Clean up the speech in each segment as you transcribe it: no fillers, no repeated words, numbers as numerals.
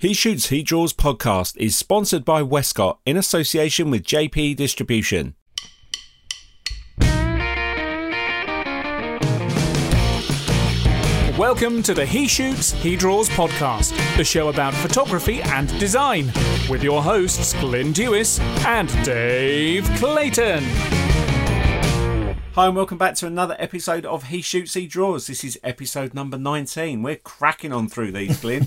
He Shoots, He Draws podcast is sponsored by Westcott in association with JP Distribution. Welcome to the He Shoots, He Draws podcast, the show about photography and design, with your hosts Glyn Dewis and Dave Clayton. Hi and welcome back to another episode of He Shoots, He Draws. This is episode number 19. We're cracking on through these, Glyn.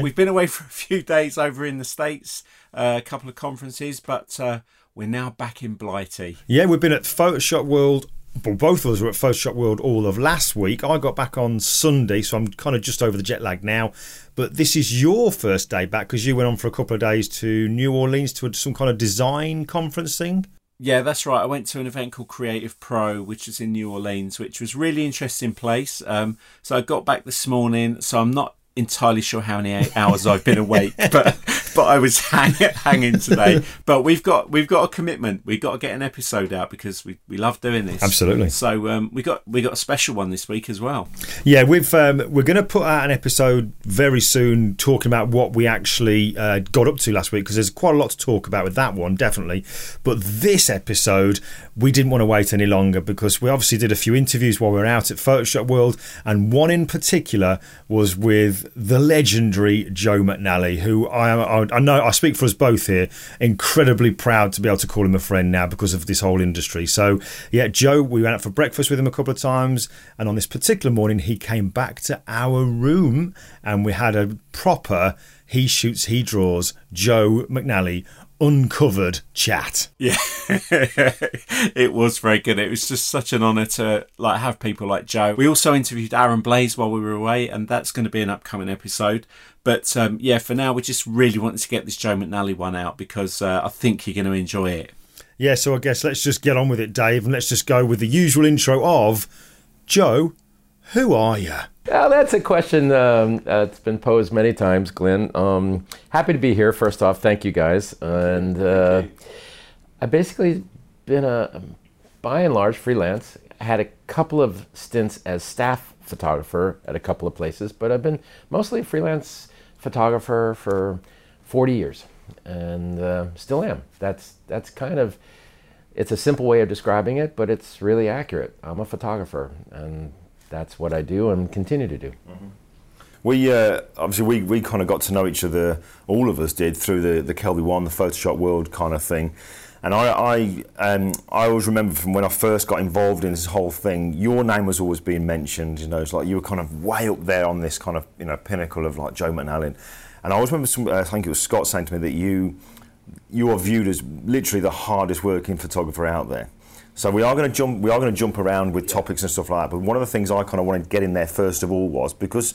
We've been away for a few days over in the States, a couple of conferences, but we're now back in Blighty. Yeah, we've been at Photoshop World. Well, both of us were at Photoshop World all of last week. I got back on Sunday, so I'm kind of just over the jet lag now. But this is your first day back because you went on for a couple of days to New Orleans to some kind of design conference thing. Yeah, that's right. I went to an event called Creative Pro, which is in New Orleans, which was really interesting place. So I got back this morning, so I'm not entirely sure how many hours I've been awake, but I was hanging today. But we've got a commitment. We've got to get an episode out because we love doing this. Absolutely. So we got a special one this week as well. Yeah, we're going to put out an episode very soon talking about what we actually got up to last week, because there's quite a lot to talk about with that one, definitely. But this episode, we didn't want to wait any longer because we obviously did a few interviews while we were out at Photoshop World, and one in particular was with the legendary Joe McNally, who I know I speak for us both here, incredibly proud to be able to call him a friend now because of this whole industry. So yeah, Joe, we went out for breakfast with him a couple of times, and on this particular morning he came back to our room and we had a proper He Shoots, He Draws Joe McNally uncovered chat. Yeah. It was very good. It was just such an honor to have people like Joe. We also interviewed Aaron Blaze while we were away, and that's going to be an upcoming episode. But for now we just really wanted to get this Joe McNally one out because I think you're going to enjoy it. Yeah, so I guess let's just get on with it, Dave, and let's just go with the usual intro of Joe, who are you? Well, that's a question that's been posed many times, Glyn. Happy to be here. First off, thank you guys. And I've basically been, by and large, freelance. I had a couple of stints as staff photographer at a couple of places, but I've been mostly a freelance photographer for 40 years and still am. That's kind of, it's a simple way of describing it, but it's really accurate. I'm a photographer, and that's what I do and continue to do. Mm-hmm. We kind of got to know each other, all of us did, through the Kelby One, the Photoshop World kind of thing. And I always remember from when I first got involved in this whole thing, your name was always being mentioned. You know, it's like you were kind of way up there on this kind of pinnacle of like Joe McNally. And I always remember I think it was Scott saying to me that you are viewed as literally the hardest working photographer out there. So we are going to jump around with topics and stuff like that. But one of the things I kind of wanted to get in there first of all was because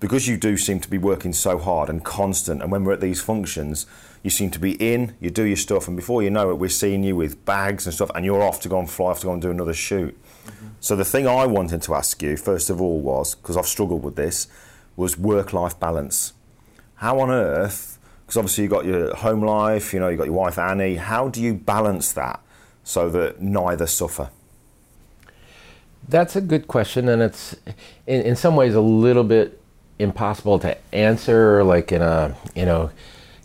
you do seem to be working so hard and constant. And when we're at these functions, you seem to be in, you do your stuff, and before you know it, we're seeing you with bags and stuff, and you're off to go and do another shoot. Mm-hmm. So the thing I wanted to ask you first of all was, because I've struggled with this, was work-life balance. How on earth? Because obviously you got your home life, you know, you got your wife Annie. How do you balance that so that neither suffer? That's a good question, and it's in some ways a little bit impossible to answer in a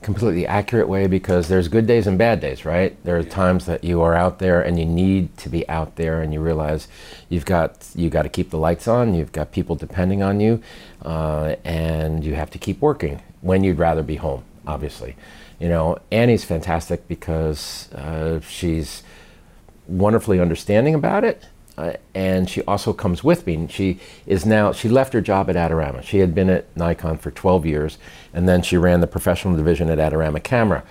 completely accurate way, because there's good days and bad days, right? There are times that you are out there and you need to be out there, and you realize you've got to keep the lights on, you've got people depending on you, and you have to keep working when you'd rather be home, obviously. Annie's fantastic because she's wonderfully understanding about it, and she also comes with me. And she left her job at Adorama. She had been at Nikon for 12 years, and then she ran the professional division at Adorama Camera.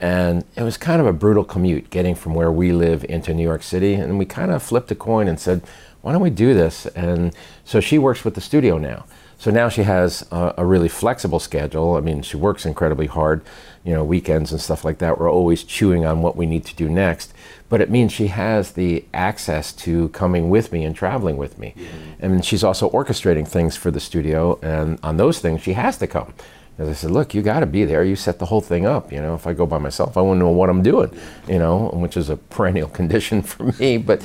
And it was kind of a brutal commute getting from where we live into New York City, and we kind of flipped a coin and said, why don't we do this? And so she works with the studio now. So now she has a really flexible schedule. I mean, she works incredibly hard, weekends and stuff like that. We're always chewing on what we need to do next. But it means she has the access to coming with me and traveling with me. Yeah. And she's also orchestrating things for the studio. And on those things, she has to come. As I said, look, you got to be there. You set the whole thing up. If I go by myself, I won't know what I'm doing, which is a perennial condition for me. But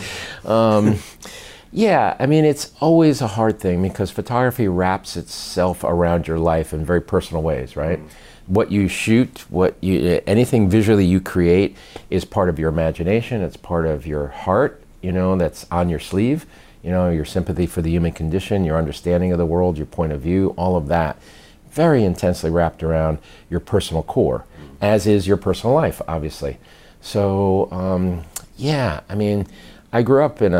Yeah, I mean, it's always a hard thing because photography wraps itself around your life in very personal ways, right? What you shoot, anything visually you create is part of your imagination, it's part of your heart, you know, that's on your sleeve, you know, your sympathy for the human condition, your understanding of the world, your point of view, all of that, very intensely wrapped around your personal core, as is your personal life, obviously. So, yeah, I mean, I grew up in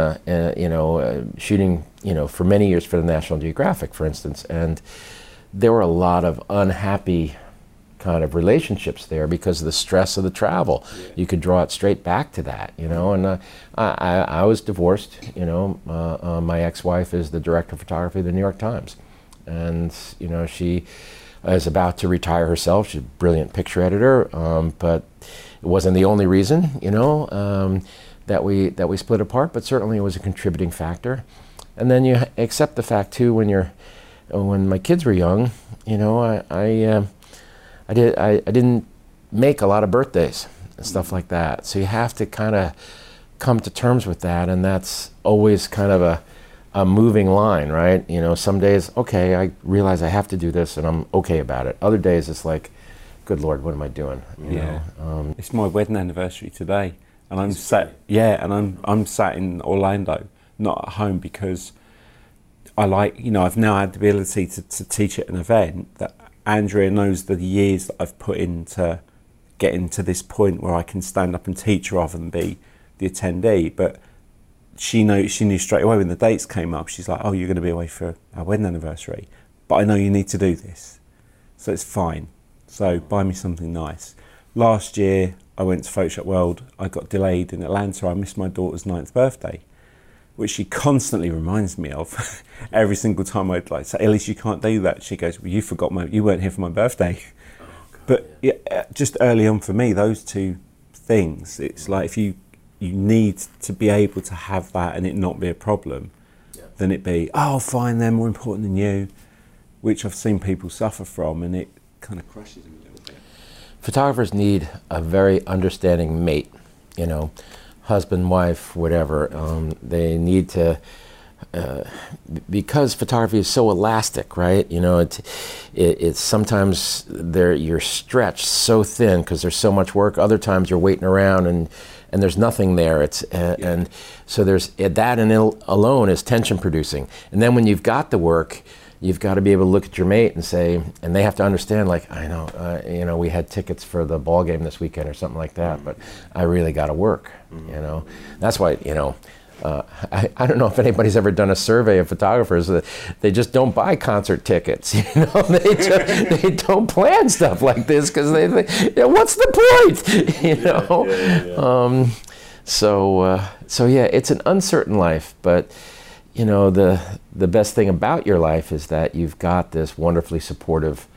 shooting, you know, for many years for the National Geographic, for instance, and there were a lot of unhappy kind of relationships there because of the stress of the travel. Yeah. You could draw it straight back to that, you know, and I was divorced, you know, my ex-wife is the director of photography of the New York Times, and, you know, she is about to retire herself. She's a brilliant picture editor, but it wasn't the only reason, you know. That we split apart, but certainly it was a contributing factor. And then you accept the fact too, when my kids were young, you know, I didn't make a lot of birthdays and stuff like that. So you have to kind of come to terms with that, and that's always kind of a moving line, right? You know, some days, okay, I realize I have to do this and I'm okay about it. Other days it's like, good Lord, what am I doing? You know? It's my wedding anniversary today. And I'm sat, I'm sat in Orlando, not at home, because I like, you know, I've now had the ability to teach at an event that Andrea knows the years that I've put into getting to this point where I can stand up and teach rather than be the attendee. But she knew straight away when the dates came up. She's like, oh, you're going to be away for our wedding anniversary, but I know you need to do this, so it's fine. So buy me something nice. Last year, I went to Photoshop World. I got delayed in Atlanta. I missed my daughter's 9th birthday, which she constantly reminds me of every single time I'd like say, Ellis, you can't do that. She goes, well, you forgot you weren't here for my birthday. Oh, God, but yeah. Yeah, just early on for me, those two things, it's like if you need to be able to have that and it not be a problem, yeah, then it be, oh, fine, they're more important than you, which I've seen people suffer from, and it kind of crushes them. Photographers need a very understanding mate, you know, husband, wife, whatever. They need to, because photography is so elastic, right? You know, it's sometimes you're stretched so thin because there's so much work. Other times you're waiting around and there's nothing there. And so there's that, and it alone is tension producing. And then when you've got the work, you've got to be able to look at your mate and say, and they have to understand, like, I know, you know, we had tickets for the ball game this weekend or something like that, but I really got to work, you know. That's why, you know, I don't know if anybody's ever done a survey of photographers. They just don't buy concert tickets, you know. They don't plan stuff like this because they think, what's the point, you know. So yeah, it's an uncertain life, but you know, the best thing about your life is that you've got this wonderfully supportive,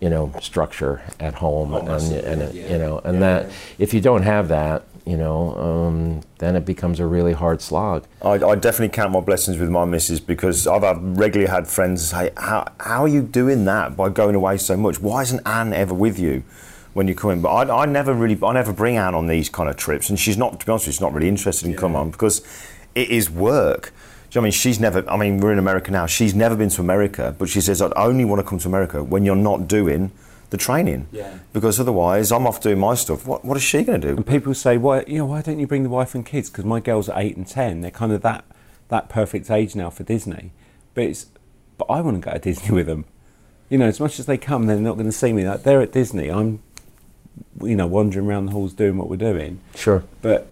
you know, structure at home, that if you don't have that, you know, then it becomes a really hard slog. I definitely count my blessings with my missus, because I've regularly had friends say, how are you doing that by going away so much? Why isn't Anne ever with you when you come in? But I never bring Anne on these kind of trips, and she's not, to be honest with you, she's not really interested in coming on because it is work. I mean, we're in America now. She's never been to America, but she says, I only want to come to America when you're not doing the training. Yeah. Because otherwise, I'm off doing my stuff. What is she going to do? And people say, why don't you bring the wife and kids? Because my girls are 8 and 10. They're kind of that perfect age now for Disney. But I want to go to Disney with them. You know, as much as they come, they're not going to see me. Like, they're at Disney. I'm, you know, wandering around the halls doing what we're doing. Sure. But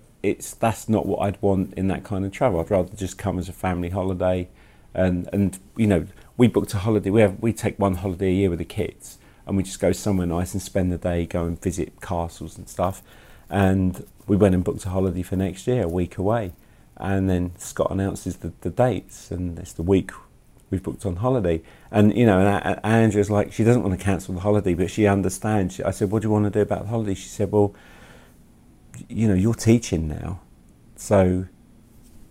that's not what I'd want in that kind of travel. I'd rather just come as a family holiday, and you know, we booked a holiday. We take one holiday a year with the kids, and we just go somewhere nice and spend the day, go and visit castles and stuff. And we went and booked a holiday for next year, a week away, and then Scott announces the dates, and it's the week we've booked on holiday. And you know, and Andrea's like, she doesn't want to cancel the holiday, but she understands. I said, what do you want to do about the holiday? She said, well, you know, you're teaching now, so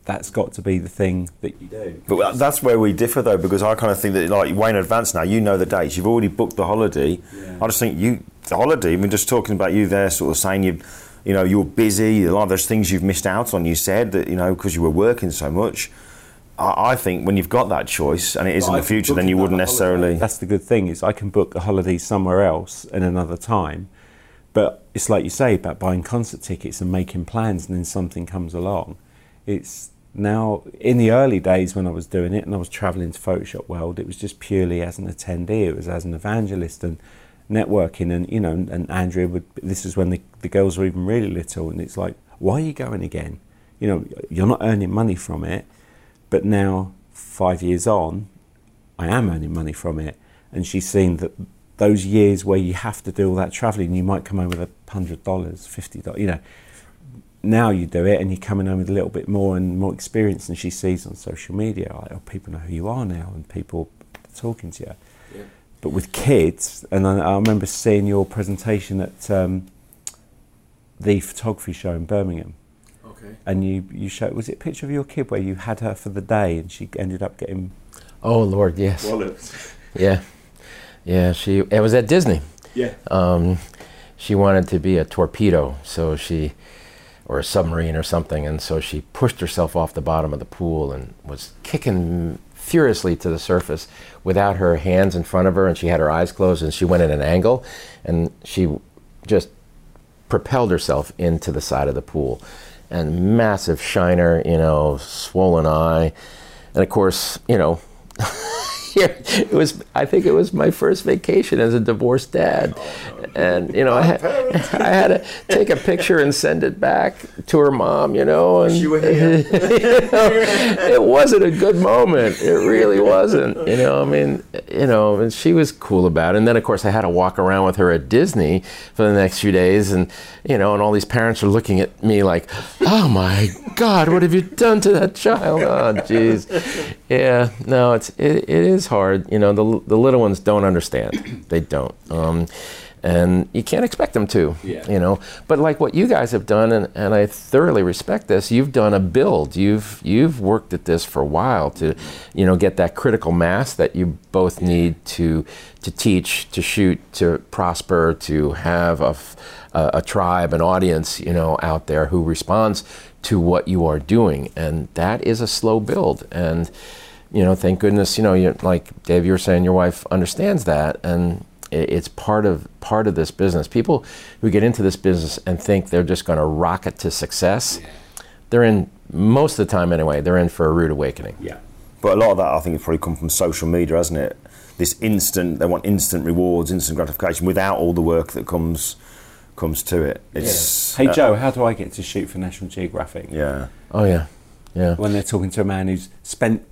that's got to be the thing that you do. But that's where we differ, though, because I kind of think that, like, way in advance now, you know the dates, you've already booked the holiday. Yeah. I just think the holiday, I mean, just talking about you there, sort of saying you know, you're busy, a lot of those things you've missed out on, you said that, you know, because you were working so much. I think when you've got that choice, and it is in the future, then you wouldn't necessarily... That's the good thing, is I can book a holiday somewhere else in another time. But it's like you say about buying concert tickets and making plans, and then something comes along. It's now, in the early days when I was doing it and I was traveling to Photoshop World, it was just purely as an attendee, it was as an evangelist and networking. And, you know, and Andrea would, this is when the girls were even really little, and it's like, why are you going again? You know, you're not earning money from it. But now, 5 years on, I am earning money from it. And she's seen that those years where you have to do all that traveling, you might come home with $100, $50, you know. Now you do it and you're coming home with a little bit more and more experience than she sees on social media. Like, oh, people know who you are now and people are talking to you. Yeah. But with kids, and I remember seeing your presentation at the photography show in Birmingham. And you showed, was it a picture of your kid where you had her for the day and she ended up getting... Oh, Lord, yes. Wallets. Yeah. Yeah, it was at Disney. Yeah. She wanted to be a torpedo, so she, or a submarine or something, and so she pushed herself off the bottom of the pool and was kicking furiously to the surface without her hands in front of her, and she had her eyes closed, and she went at an angle, and she just propelled herself into the side of the pool. And massive shiner, you know, swollen eye. And of course, you know, it was, I think it was my first vacation as a divorced dad. And, you know, I had to take a picture and send it back to her mom, you know. And you know, it wasn't a good moment. It really wasn't, you know. I mean, you know, and she was cool about it. And then, of course, I had to walk around with her at Disney for the next few days. And, you know, and all these parents are looking at me like, oh, my God, what have you done to that child? Oh, jeez. Yeah, no, it is hard. You know, the little ones don't understand. They don't. And you can't expect them to, yeah. You know. But like what you guys have done, and I thoroughly respect this, you've done a build. You've worked at this for a while to, you know, get that critical mass that you both need to teach, to shoot, to prosper, to have a tribe, an audience, you know, out there who responds to what you are doing. And that is a slow build. And, you know, thank goodness, you know, you're, like Dave, you were saying, your wife understands that. And it's part of this business. People who get into this business and think they're just going to rocket to success, yeah. They're in, most of the time anyway, they're in for a rude awakening. Yeah. But a lot of that, I think, has probably come from social media, hasn't it? This instant, they want instant rewards, instant gratification, without all the work that comes to it. It's, yeah. Hey, Joe, how do I get to shoot for National Geographic? Yeah. Oh, yeah. Yeah. When they're talking to a man who's spent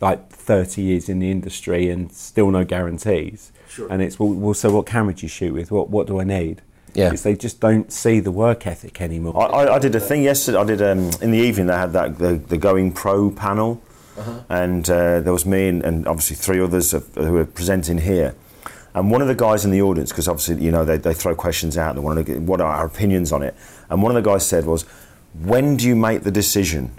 like 30 years in the industry and still no guarantees. Sure. And it's, well, so what camera do you shoot with? What do I need? Yeah. Because they just don't see the work ethic anymore. I did a thing yesterday. I did, in the evening, they had that the Going Pro panel. Uh-huh. And there was me and obviously three others who were presenting here. And one of the guys in the audience, because obviously, you know, they throw questions out, they want to get, what are our opinions on it? And one of the guys said was, when do you make the decision?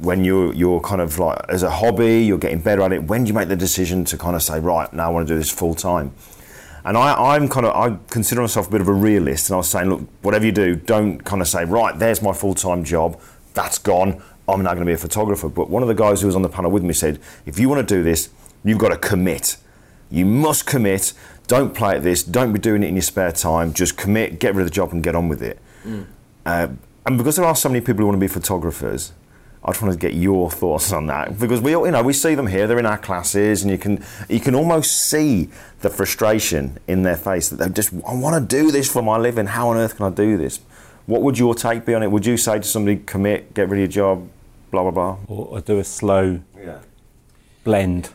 When you're kind of like, as a hobby, you're getting better at it, when do you make the decision to kind of say, right, now I want to do this full time? And I consider myself a bit of a realist, and I was saying, look, whatever you do, don't kind of say, right, there's my full-time job, that's gone, I'm now going to be a photographer. But one of the guys who was on the panel with me said, if you want to do this, you've got to commit. You must commit, don't play at this, don't be doing it in your spare time, just commit, get rid of the job and get on with it. Mm. And because there are so many people who want to be photographers, I just wanted to get your thoughts on that, because we all, you know, we see them here, they're in our classes, and you can almost see the frustration in their face that they just, I want to do this for my living, how on earth can I do this? What would your take be on it? Would you say to somebody, commit, get rid of your job, blah, blah, blah? Or do a slow blend?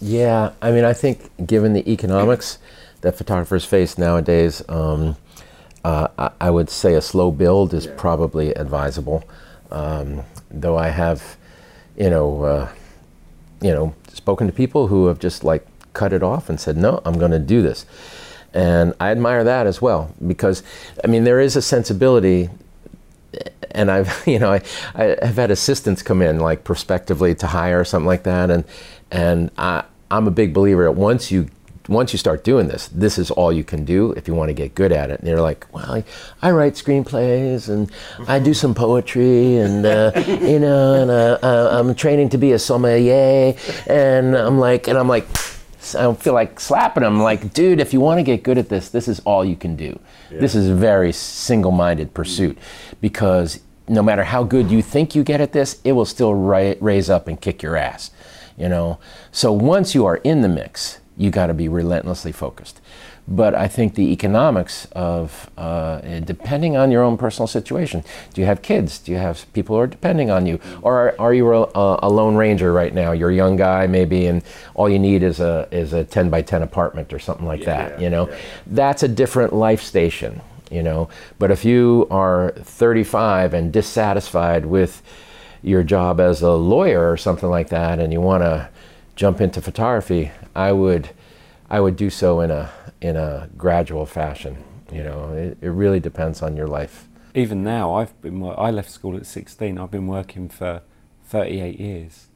Yeah, I mean, I think given the economics that photographers face nowadays, I would say a slow build is probably advisable. Though I have, you know, spoken to people who have just like cut it off and said, no, I'm going to do this. And I admire that as well, because, I mean, there is a sensibility, and I've, you know, I have had assistants come in like prospectively to hire or something like that. And I'm a big believer that once you once you start doing this, this is all you can do if you want to get good at it. And they're like, well, I write screenplays and I do some poetry and, you know, and I'm training to be a sommelier. And I'm like, I don't feel like slapping them. Like, dude, if you want to get good at this, this is all you can do. Yeah. This is a very single-minded pursuit, because no matter how good you think you get at this, it will still raise up and kick your ass, you know? So once you are in the mix, you got to be relentlessly focused. But I think the economics of, depending on your own personal situation, do you have kids? Do you have people who are depending on you? Or are you a lone ranger right now? You're a young guy maybe, and all you need is a 10 by 10 apartment or something like that, you know? Yeah. That's a different life station, you know? But if you are 35 and dissatisfied with your job as a lawyer or something like that, and you want to jump into photography, I would do so in a gradual fashion. You know, it really depends on your life. Even now, I left school at 16. I've been working for 38 years,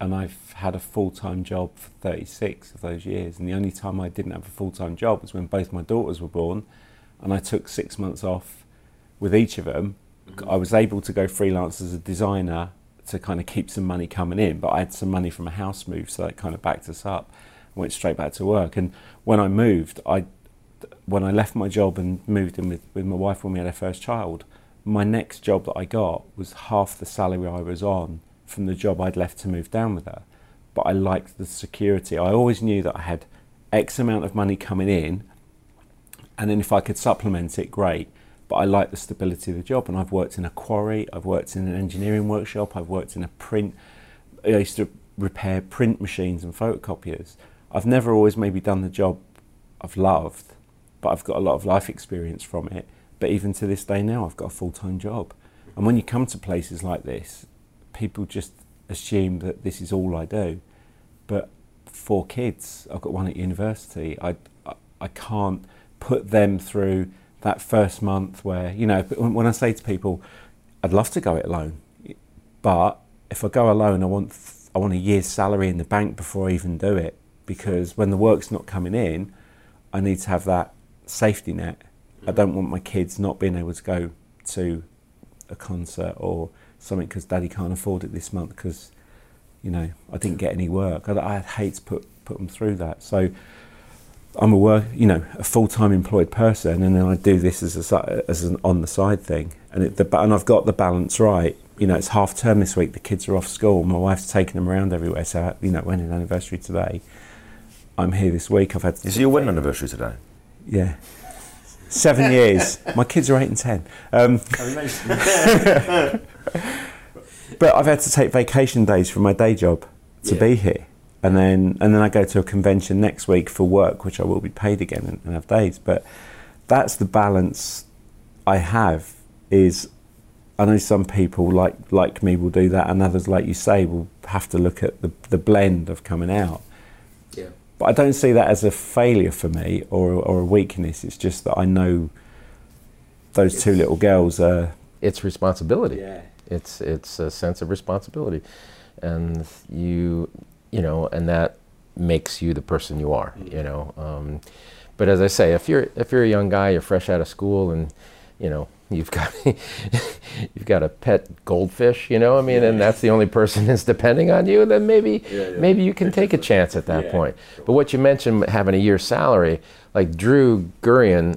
and I've had a full-time job for 36 of those years. And the only time I didn't have a full-time job was when both my daughters were born, and I took 6 months off with each of them. I was able to go freelance as a designer to kind of keep some money coming in, but I had some money from a house move, so that kind of backed us up. I went straight back to work, and when I moved, when I left my job and moved in with my wife when we had our first child, my next job that I got was half the salary I was on from the job I'd left to move down with her. But I liked the security. I always knew that I had X amount of money coming in, and then if I could supplement it, great. But I like the stability of the job, and I've worked in a quarry, I've worked in an engineering workshop, I've worked in a print, I used to repair print machines and photocopiers. I've never always maybe done the job I've loved, but I've got a lot of life experience from it. But even to this day now, I've got a full-time job. And when you come to places like this, people just assume that this is all I do. But 4 kids, I've got one at university, I can't put them through that first month where, you know, when I say to people, I'd love to go it alone, but if I go alone, I want a year's salary in the bank before I even do it, because when the work's not coming in, I need to have that safety net. I don't want my kids not being able to go to a concert or something because daddy can't afford it this month because, you know, I didn't get any work. I'd hate to put them through that. So I'm a full-time employed person, and then I do this as an on the side thing, and I've got the balance right. You know, it's half term this week. The kids are off school. My wife's taking them around everywhere. So you know, wedding anniversary today. I'm here this week. I've had. Is it your wedding anniversary today? Yeah, 7 years. My kids are 8 and 10. But I've had to take vacation days from my day job to be here. And then I go to a convention next week for work, which I will be paid again and have days. But that's the balance I have. Is I know some people like me will do that, and others, like you say, will have to look at the blend of coming out. Yeah. But I don't see that as a failure for me or a weakness. It's just that I know those two little girls are. It's responsibility. Yeah. It's a sense of responsibility, and you. You know, and that makes you the person you are, you know. But as I say, if you're a young guy, you're fresh out of school, and you know, you've got a pet goldfish, you know, I mean, and that's the only person that's depending on you, then maybe you can take a chance at that point. But what you mentioned, having a year's salary, like Drew Gurian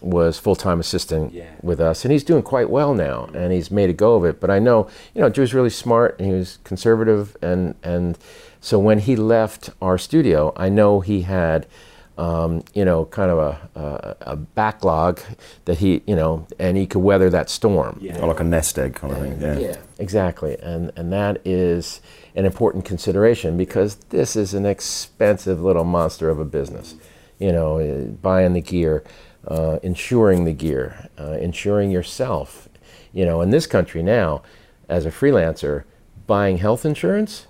was full-time assistant with us, and he's doing quite well now, and he's made a go of it. But I know, you know, Drew's really smart, and he was conservative, and so when he left our studio, I know he had you know, kind of a backlog that he, you know, and he could weather that storm. Yeah. Or like a nest egg kind of thing. Yeah, exactly. And that is an important consideration, because this is an expensive little monster of a business. You know, buying the gear, insuring the gear, insuring yourself. You know, in this country now, as a freelancer, buying health insurance,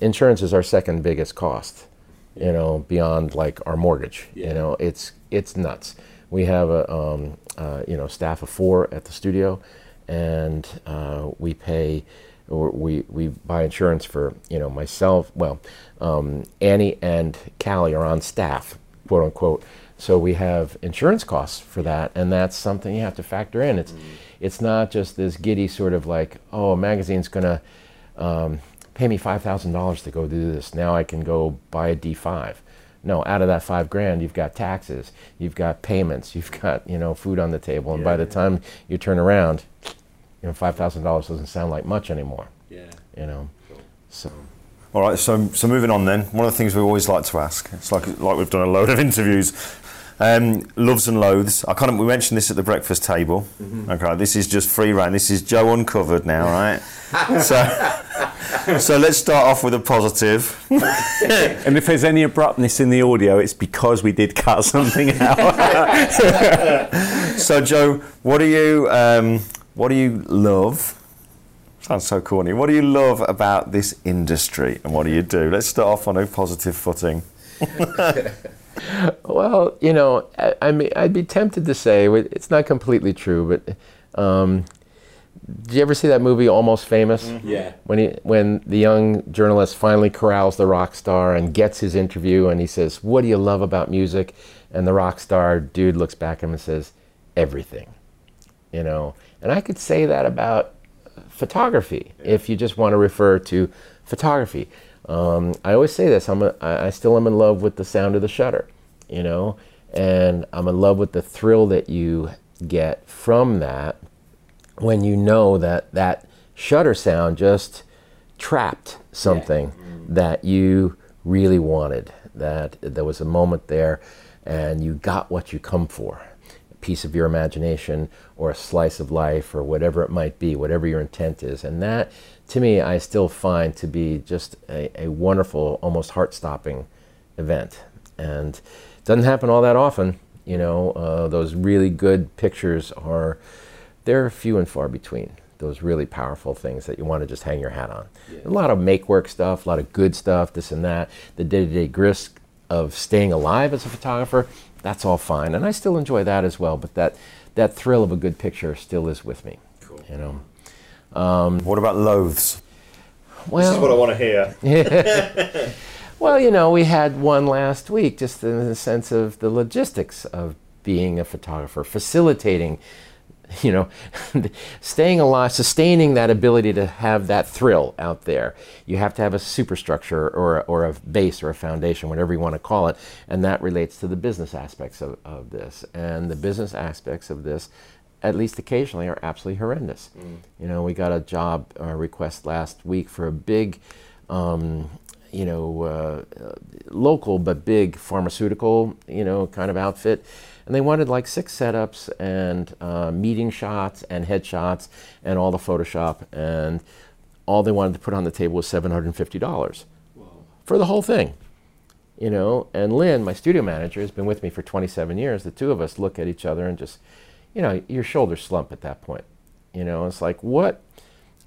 insurance is our second biggest cost. You know, beyond like our mortgage, you know, it's nuts. We have a you know, staff of 4 at the studio, and we pay or we buy insurance for, you know, myself. Well, Annie and Callie are on staff, quote unquote. So we have insurance costs for that, and that's something you have to factor in. It's it's not just this giddy sort of like, oh, a magazine's gonna pay me $5,000 to go do this. Now I can go buy a D5. No, out of that $5,000, you've got taxes, you've got payments, you've got, you know, food on the table, and yeah, by the time you turn around, you know, $5,000 doesn't sound like much anymore. Yeah. You know. Cool. So. All right. So moving on then. One of the things we always like to ask. It's like we've done a load of interviews. Loves and loathes. We mentioned this at the breakfast table. Mm-hmm. Okay, this is just free reign. This is Joe uncovered now, right? So let's start off with a positive. And if there's any abruptness in the audio, it's because we did cut something out. So Joe, what do you love? Sounds so corny. What do you love about this industry, and what do you do? Let's start off on a positive footing. Well, you know, I mean, I'd be tempted to say it's not completely true, but did you ever see that movie Almost Famous? Mm-hmm. Yeah. When the young journalist finally corrals the rock star and gets his interview, and he says, "What do you love about music?" And the rock star dude looks back at him and says, "Everything." You know, and I could say that about photography, yeah, if you just want to refer to photography. I always say this, I still am in love with the sound of the shutter, you know, and I'm in love with the thrill that you get from that when you know that shutter sound just trapped something, yeah, that you really wanted, that there was a moment there and you got what you come for, a piece of your imagination or a slice of life or whatever it might be, whatever your intent is. And that, to me, I still find to be just a wonderful, almost heart-stopping event. And it doesn't happen all that often, you know. Those really good pictures they're few and far between, those really powerful things that you want to just hang your hat on. Yeah. A lot of make-work stuff, a lot of good stuff, this and that. The day-to-day grist of staying alive as a photographer, that's all fine. And I still enjoy that as well, but that thrill of a good picture still is with me, cool, you know. What about loathes? Well, this is what I want to hear. Well, you know, we had one last week, just in the sense of the logistics of being a photographer, facilitating, you know, staying alive, sustaining that ability to have that thrill out there. You have to have a superstructure or a base or a foundation, whatever you want to call it, and that relates to the business aspects of this. And the business aspects of this, at least occasionally, are absolutely horrendous. Mm. You know, we got a job request last week for a big, you know, local but big pharmaceutical, you know, kind of outfit. And they wanted like 6 setups and meeting shots and headshots and all the Photoshop. And all they wanted to put on the table was $750. Whoa. For the whole thing. You know, and Lynn, my studio manager, has been with me for 27 years. The two of us look at each other and just, you know, your shoulders slump at that point. You know, it's like, what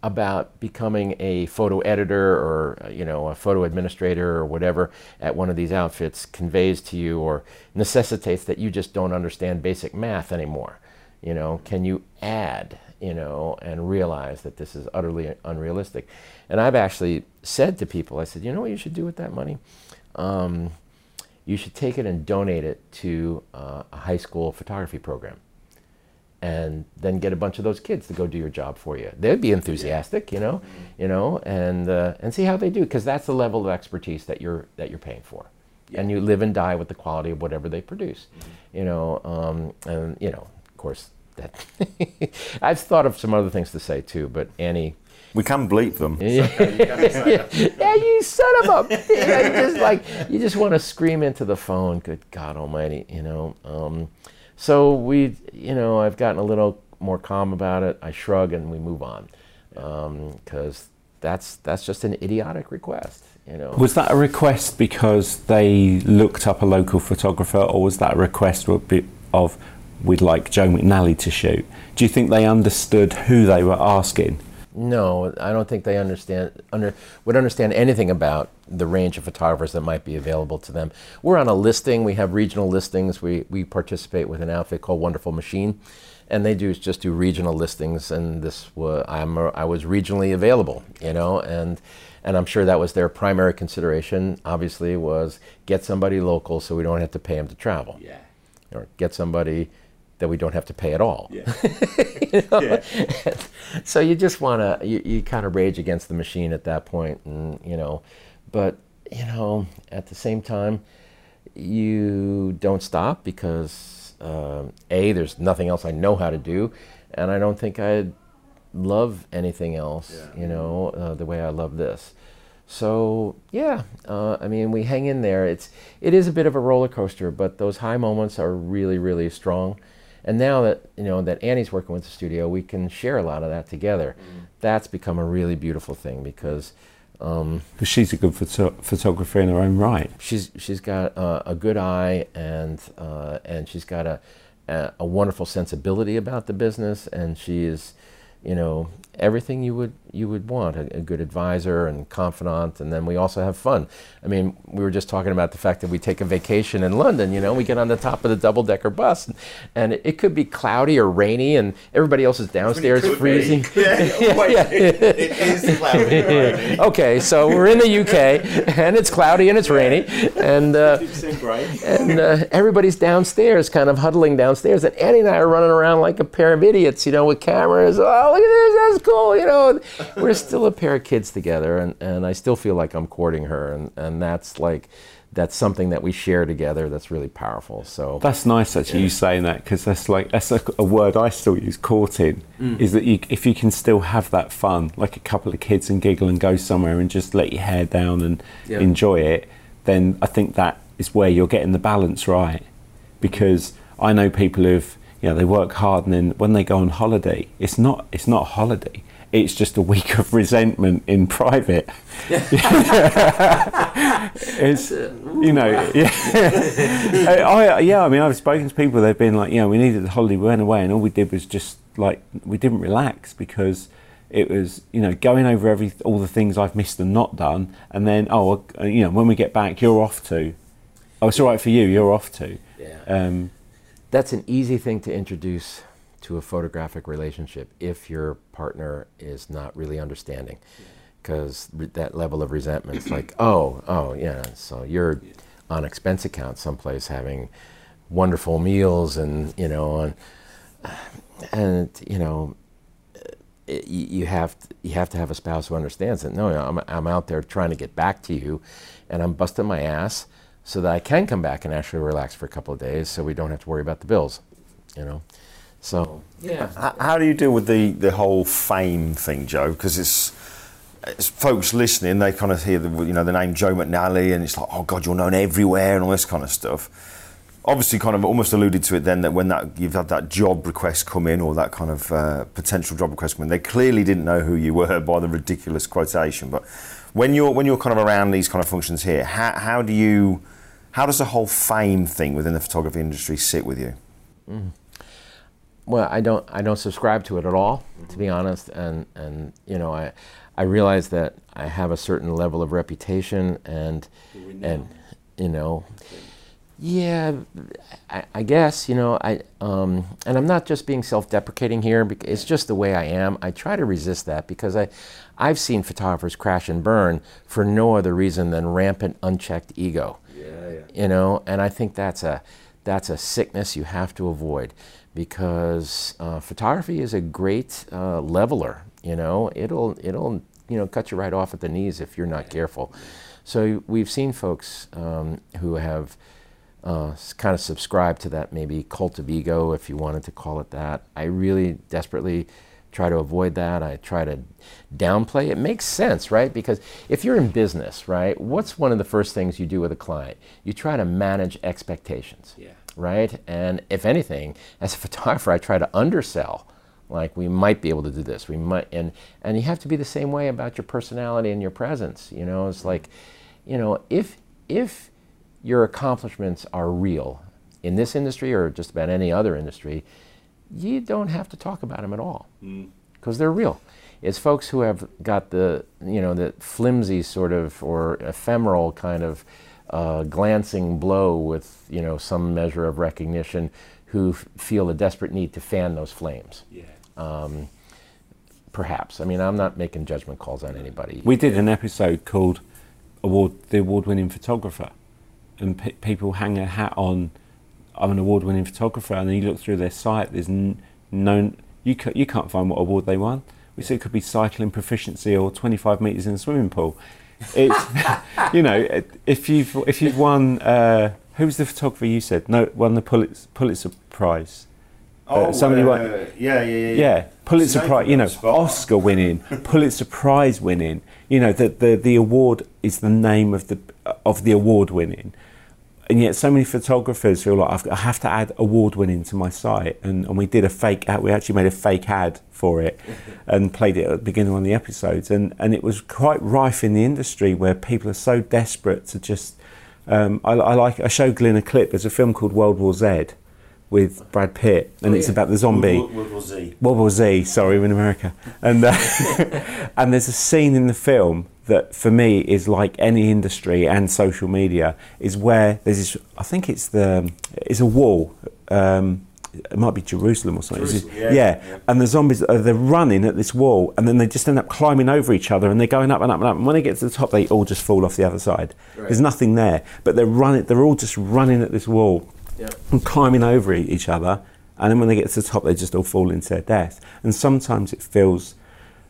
about becoming a photo editor or, you know, a photo administrator or whatever at one of these outfits conveys to you or necessitates that you just don't understand basic math anymore? You know, can you add, you know, and realize that this is utterly unrealistic? And I've actually said to people, I said, you know what you should do with that money? You should take it and donate it to a high school photography program. And then get a bunch of those kids to go do your job for you. They'd be enthusiastic, you know, and see how they do, because that's the level of expertise that you're paying for, yeah, and you live and die with the quality of whatever they produce, you know, and you know, of course, that I've thought of some other things to say too, but Annie. We can bleep them. Yeah, you set them up. You just want to scream into the phone. Good God Almighty, you know. So we, you know, I've gotten a little more calm about it. I shrug and we move on, because that's just an idiotic request, you know. Was that a request because they looked up a local photographer, or was that a request of we'd like Joe McNally to shoot? Do you think they understood who they were asking? No, I don't think they would understand anything about the range of photographers that might be available to them. We're on a listing. We have regional listings. We participate with an outfit called Wonderful Machine, and they just do regional listings. And this I was regionally available, you know, and I'm sure that was their primary consideration. Obviously, was get somebody local so we don't have to pay them to travel. Yeah, or get somebody that we don't have to pay at all. Yeah. You know? Yeah. So you just want to, you kind of rage against the machine at that point, and, you know, but, you know, at the same time, you don't stop because, A, there's nothing else I know how to do, and I don't think I'd love anything else, yeah, you know, the way I love this. So, yeah, I mean, we hang in there. It is a bit of a roller coaster, but those high moments are really, really strong. And now that, you know, that Annie's working with the studio, we can share a lot of that together. Mm-hmm. That's become a really beautiful thing because... But she's a good photographer in her own right. She's got a good eye, and she's got a wonderful sensibility about the business, and she is, you know, everything you would want, a good advisor and confidant. And then we also have fun. I mean, we were just talking about the fact that we take a vacation in London, you know, we get on the top of the double-decker bus, and it could be cloudy or rainy, and everybody else is downstairs freezing. Yeah, yeah, yeah. It is cloudy and rainy. Okay, so we're in the UK, and it's cloudy and it's rainy, and everybody's downstairs, kind of huddling downstairs, and Annie and I are running around like a pair of idiots, you know, with cameras. Oh, look at this, that's cool, you know. We're still a pair of kids together, and I still feel like I'm courting her, and that's like, that's something that we share together that's really powerful. So that's nice, actually, yeah, you saying that, because that's like a word I still use, courting, is that if you can still have that fun, like a couple of kids, and giggle and go somewhere and just let your hair down and yeah, enjoy it, then I think that is where you're getting the balance right. Because I know people who've, you know, they work hard, and then when they go on holiday, it's not a holiday. It's just a week of resentment in private. It's, you know, yeah. I mean, I've spoken to people, they've been like, you know, we needed the holiday, we went away, and all we did was just, like, we didn't relax because it was, you know, going over all the things I've missed and not done, and then, oh, you know, when we get back, you're off to. Oh, it's all right for you, you're off to. Yeah. That's an easy thing to introduce to a photographic relationship if your partner is not really understanding, because that level of resentment is like, oh yeah, so you're on expense account someplace having wonderful meals, and you know, and you know, you have to have a spouse who understands that, no, I'm out there trying to get back to you, and I'm busting my ass so that I can come back and actually relax for a couple of days, so we don't have to worry about the bills, you know. So, yeah. How do you deal with the whole fame thing, Joe? Because it's folks listening, they kind of hear the name Joe McNally, and it's like, oh God, you're known everywhere and all this kind of stuff. Obviously, kind of almost alluded to it then, that when you've had that job request come in, or that kind of potential job request come in, they clearly didn't know who you were by the ridiculous quotation. But when you're kind of around these kind of functions here, how does the whole fame thing within the photography industry sit with you? Mm. Well, I don't subscribe to it at all, to be honest, and you know, I realize that I have a certain level of reputation, and you know, yeah, I guess, you know, and I'm not just being self-deprecating here, because it's just the way I am. I try to resist that, because I've seen photographers crash and burn for no other reason than rampant, unchecked ego. Yeah, yeah. You know, and I think that's a sickness you have to avoid. Because photography is a great leveler, you know. It'll you know, cut you right off at the knees if you're not careful. So we've seen folks who have kind of subscribed to that maybe cult of ego, if you wanted to call it that. I really desperately try to avoid that. I try to downplay. It makes sense, right? Because if you're in business, right, what's one of the first things you do with a client? You try to manage expectations. Yeah. Right? And if anything, as a photographer, I try to undersell, like, we might be able to do this, we might, and you have to be the same way about your personality and your presence, you know. It's like, you know, if your accomplishments are real in this industry or just about any other industry, you don't have to talk about them at all. Mm. because they're real. It's folks who have got the, you know, the flimsy sort of or ephemeral kind of glancing blow with, you know, some measure of recognition, who feel a desperate need to fan those flames. Yeah. Perhaps. I mean, I'm not making judgment calls on anybody. We did an episode called The Award-Winning Photographer, and people hang their hat on, I'm an award-winning photographer, and then you look through their site, there's no, you can't find what award they won. We said it could be cycling proficiency or 25 metres in a swimming pool. It's, you know, if you've won, who was the photographer you said? No, won the Pulitzer Prize. Oh, somebody won. Yeah. Pulitzer Prize, you know, Oscar winning, Pulitzer Prize winning. You know, the award is the name of the award winning. And yet so many photographers feel like I have to add award winning to my site, and we did a fake ad, we actually made a fake ad for it and played it at the beginning of one of the episodes, and it was quite rife in the industry where people are so desperate to just, I showed Glyn a clip, there's a film called World War Z with Brad Pitt, and it's about the zombie. World War Z, sorry, we're in America. And, and there's a scene in the film that for me is like any industry and social media, is where there's this, I think it's a wall, it might be Jerusalem or something. Jerusalem. And the zombies, they're running at this wall, and then they just end up climbing over each other, and they're going up and up and up, and when they get to the top, they all just fall off the other side. Right. There's nothing there, but they're all just running at this wall, yep, and climbing over each other, and then when they get to the top, they just all fall into their death. And sometimes it feels,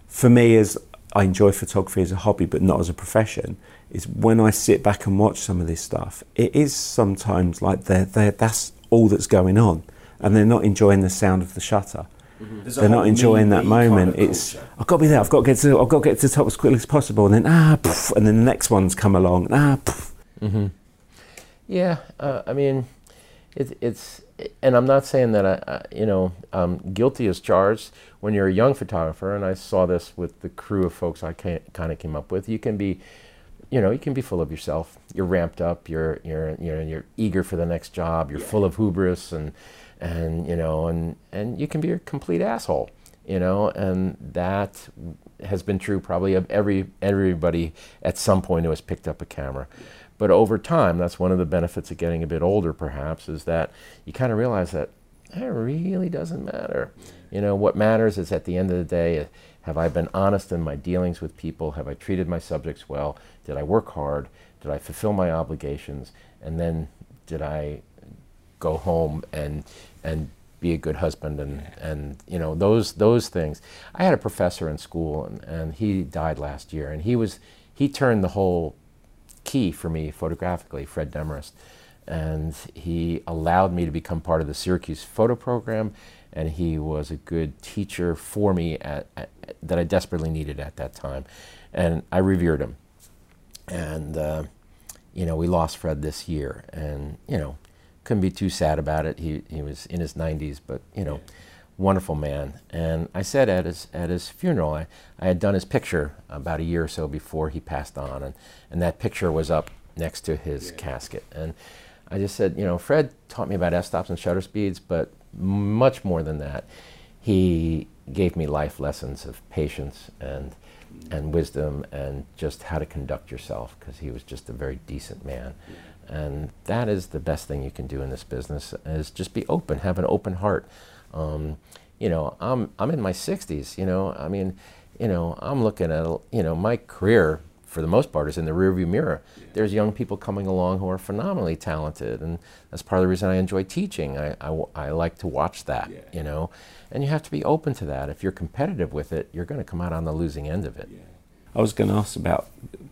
for me, as I enjoy photography as a hobby but not as a profession, is when I sit back and watch some of this stuff, it is sometimes like that's all that's going on, and they're not enjoying the sound of the shutter. Mm-hmm. They're not enjoying that moment. Kind of it's culture. I've got to be there. I've got to get to the top as quickly as possible, and then poof, and then the next one's come along. Poof. Mm-hmm. Yeah, I mean, it's. And I'm not saying that guilty as charged. When you're a young photographer, and I saw this with the crew of folks I kind of came up with, you can be full of yourself. You're ramped up. You're eager for the next job. You're full of hubris, and you can be a complete asshole. You know, and that has been true probably of everybody at some point who has picked up a camera. But over time, that's one of the benefits of getting a bit older, perhaps, is that you kind of realize that it really doesn't matter. You know, what matters is at the end of the day, have I been honest in my dealings with people? Have I treated my subjects well? Did I work hard? Did I fulfill my obligations? And then did I go home and be a good husband and you know, those things. I had a professor in school, and he died last year, and he turned the whole key for me photographically, Fred Demarest, and he allowed me to become part of the Syracuse photo program, and he was a good teacher for me that I desperately needed at that time, and I revered him. And you know, we lost Fred this year, and you know, couldn't be too sad about it. He was in his 90s, but you know, wonderful man. And I said at his funeral, I had done his picture about a year or so before he passed on, and that picture was up next to his casket. And I just said, you know, Fred taught me about f-stops and shutter speeds, but much more than that, he gave me life lessons of patience and wisdom and just how to conduct yourself, because he was just a very decent man. And that is the best thing you can do in this business, is just be open, have an open heart. You know, I'm in my 60s, you know, I mean, you know, I'm looking at, you know, my career for the most part is in the rearview mirror. Yeah. There's young people coming along who are phenomenally talented, and that's part of the reason I enjoy teaching. I like to watch that, you know, and you have to be open to that. If you're competitive with it, you're going to come out on the losing end of it. Yeah. I was going to ask about,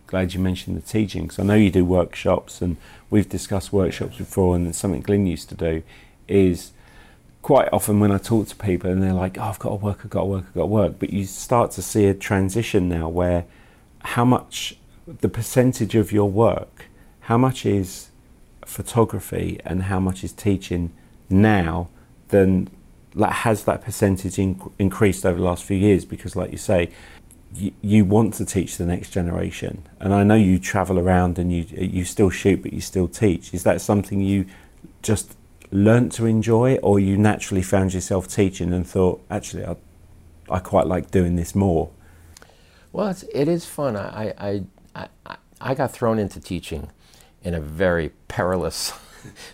glad you mentioned the teaching, because I know you do workshops, and we've discussed workshops before, and something Glyn used to do is, quite often when I talk to people and they're like, oh, I've got to work, but you start to see a transition now where the percentage of your work, how much is photography and how much is teaching now, then like, has that percentage increased over the last few years? Because like you say, you want to teach the next generation, and I know you travel around and you still shoot, but you still teach. Is that something you just learnt to enjoy, or you naturally found yourself teaching and thought, actually, I I quite like doing this more? Well, it is fun. I got thrown into teaching in a very perilous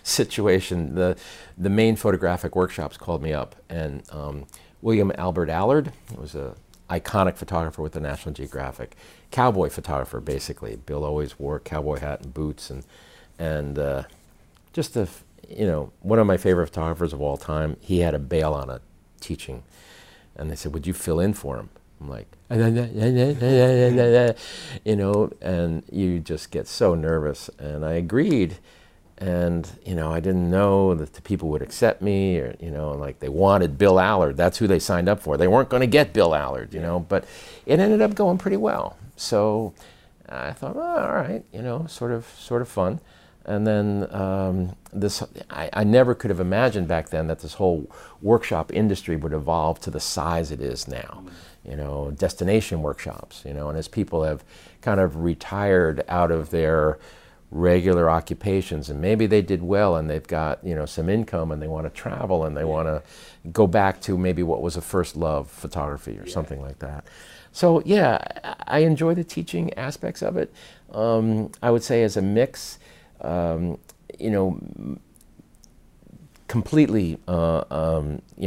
situation. The main photographic workshops called me up, and William Albert Allard, who was an iconic photographer with the National Geographic, cowboy photographer basically. Bill always wore a cowboy hat and boots, and just a, you know, one of my favorite photographers of all time. He had a bail on a teaching, and they said, "Would you fill in for him?" I'm like, you know, and you just get so nervous. And I agreed, and you know, I didn't know that the people would accept me, or you know, like they wanted Bill Allard. That's who they signed up for. They weren't going to get Bill Allard, you know. But it ended up going pretty well. So I thought, oh, all right, you know, sort of fun. And then I never could have imagined back then that this whole workshop industry would evolve to the size it is now. You know, destination workshops, you know, and as people have kind of retired out of their regular occupations, and maybe they did well and they've got, you know, some income and they want to travel and they want to go back to maybe what was a first love, photography or something like that. So yeah, I enjoy the teaching aspects of it. I would say as a mix, you know, completely, you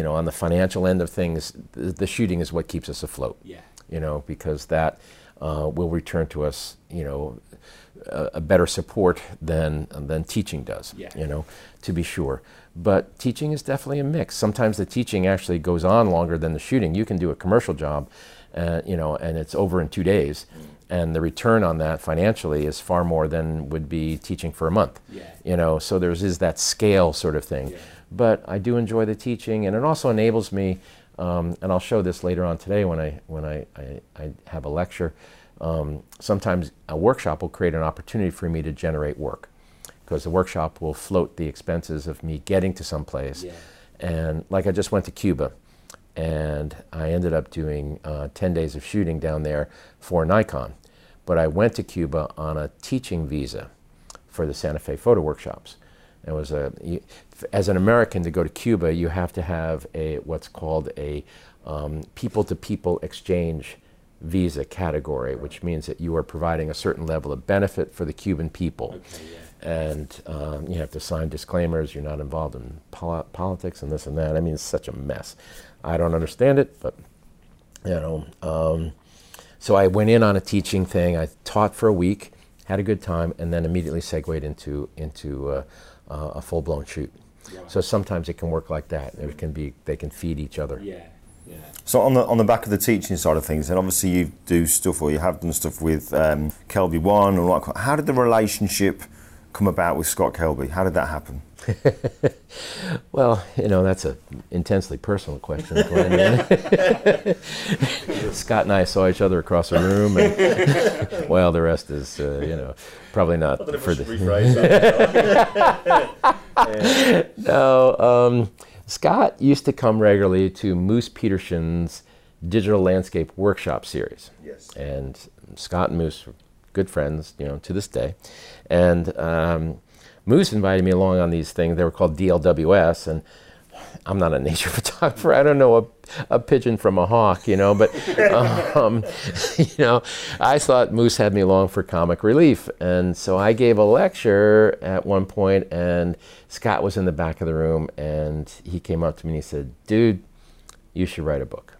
know, on the financial end of things, the shooting is what keeps us afloat. Yeah. You know, because that will return to us, you know, a better support than teaching does. Yeah. You know, to be sure. But teaching is definitely a mix. Sometimes the teaching actually goes on longer than the shooting. You can do a commercial job, you know, and it's over in 2 days. And the return on that financially is far more than would be teaching for a month. Yeah. You know, so there is that scale sort of thing. Yeah. But I do enjoy the teaching, and it also enables me, and I'll show this later on today when I have a lecture, sometimes a workshop will create an opportunity for me to generate work, because the workshop will float the expenses of me getting to someplace. Yeah. And like I just went to Cuba, and I ended up doing 10 days of shooting down there for Nikon. But I went to Cuba on a teaching visa for the Santa Fe Photo Workshops. It was as an American, to go to Cuba, you have to have a what's called a people-to-people exchange visa category, which means that you are providing a certain level of benefit for the Cuban people. Okay, yeah. And you have to sign disclaimers, you're not involved in politics and this and that. I mean, it's such a mess. I don't understand it, but, you know, so I went in on a teaching thing. I taught for a week, had a good time, and then immediately segued into a full-blown shoot. Wow. So sometimes it can work like that. It can be, they can feed each other. Yeah, yeah. So on the back of the teaching side of things, and obviously you do stuff, or you have done stuff with Kelby One and all that. How did the relationship come about with Scott Kelby? How did that happen? Well, you know, that's an intensely personal question, Glenn. Scott and I saw each other across the room, and well, the rest is, you know, probably not for the. No, Scott used to come regularly to Moose Peterson's Digital Landscape Workshop series. Yes. And Scott and Moose were good friends, you know, to this day, and. Moose invited me along on these things. They were called DLWS, and I'm not a nature photographer. I don't know a pigeon from a hawk, you know, but, you know, I thought Moose had me along for comic relief. And so I gave a lecture at one point, and Scott was in the back of the room, and he came up to me and he said, "Dude, you should write a book."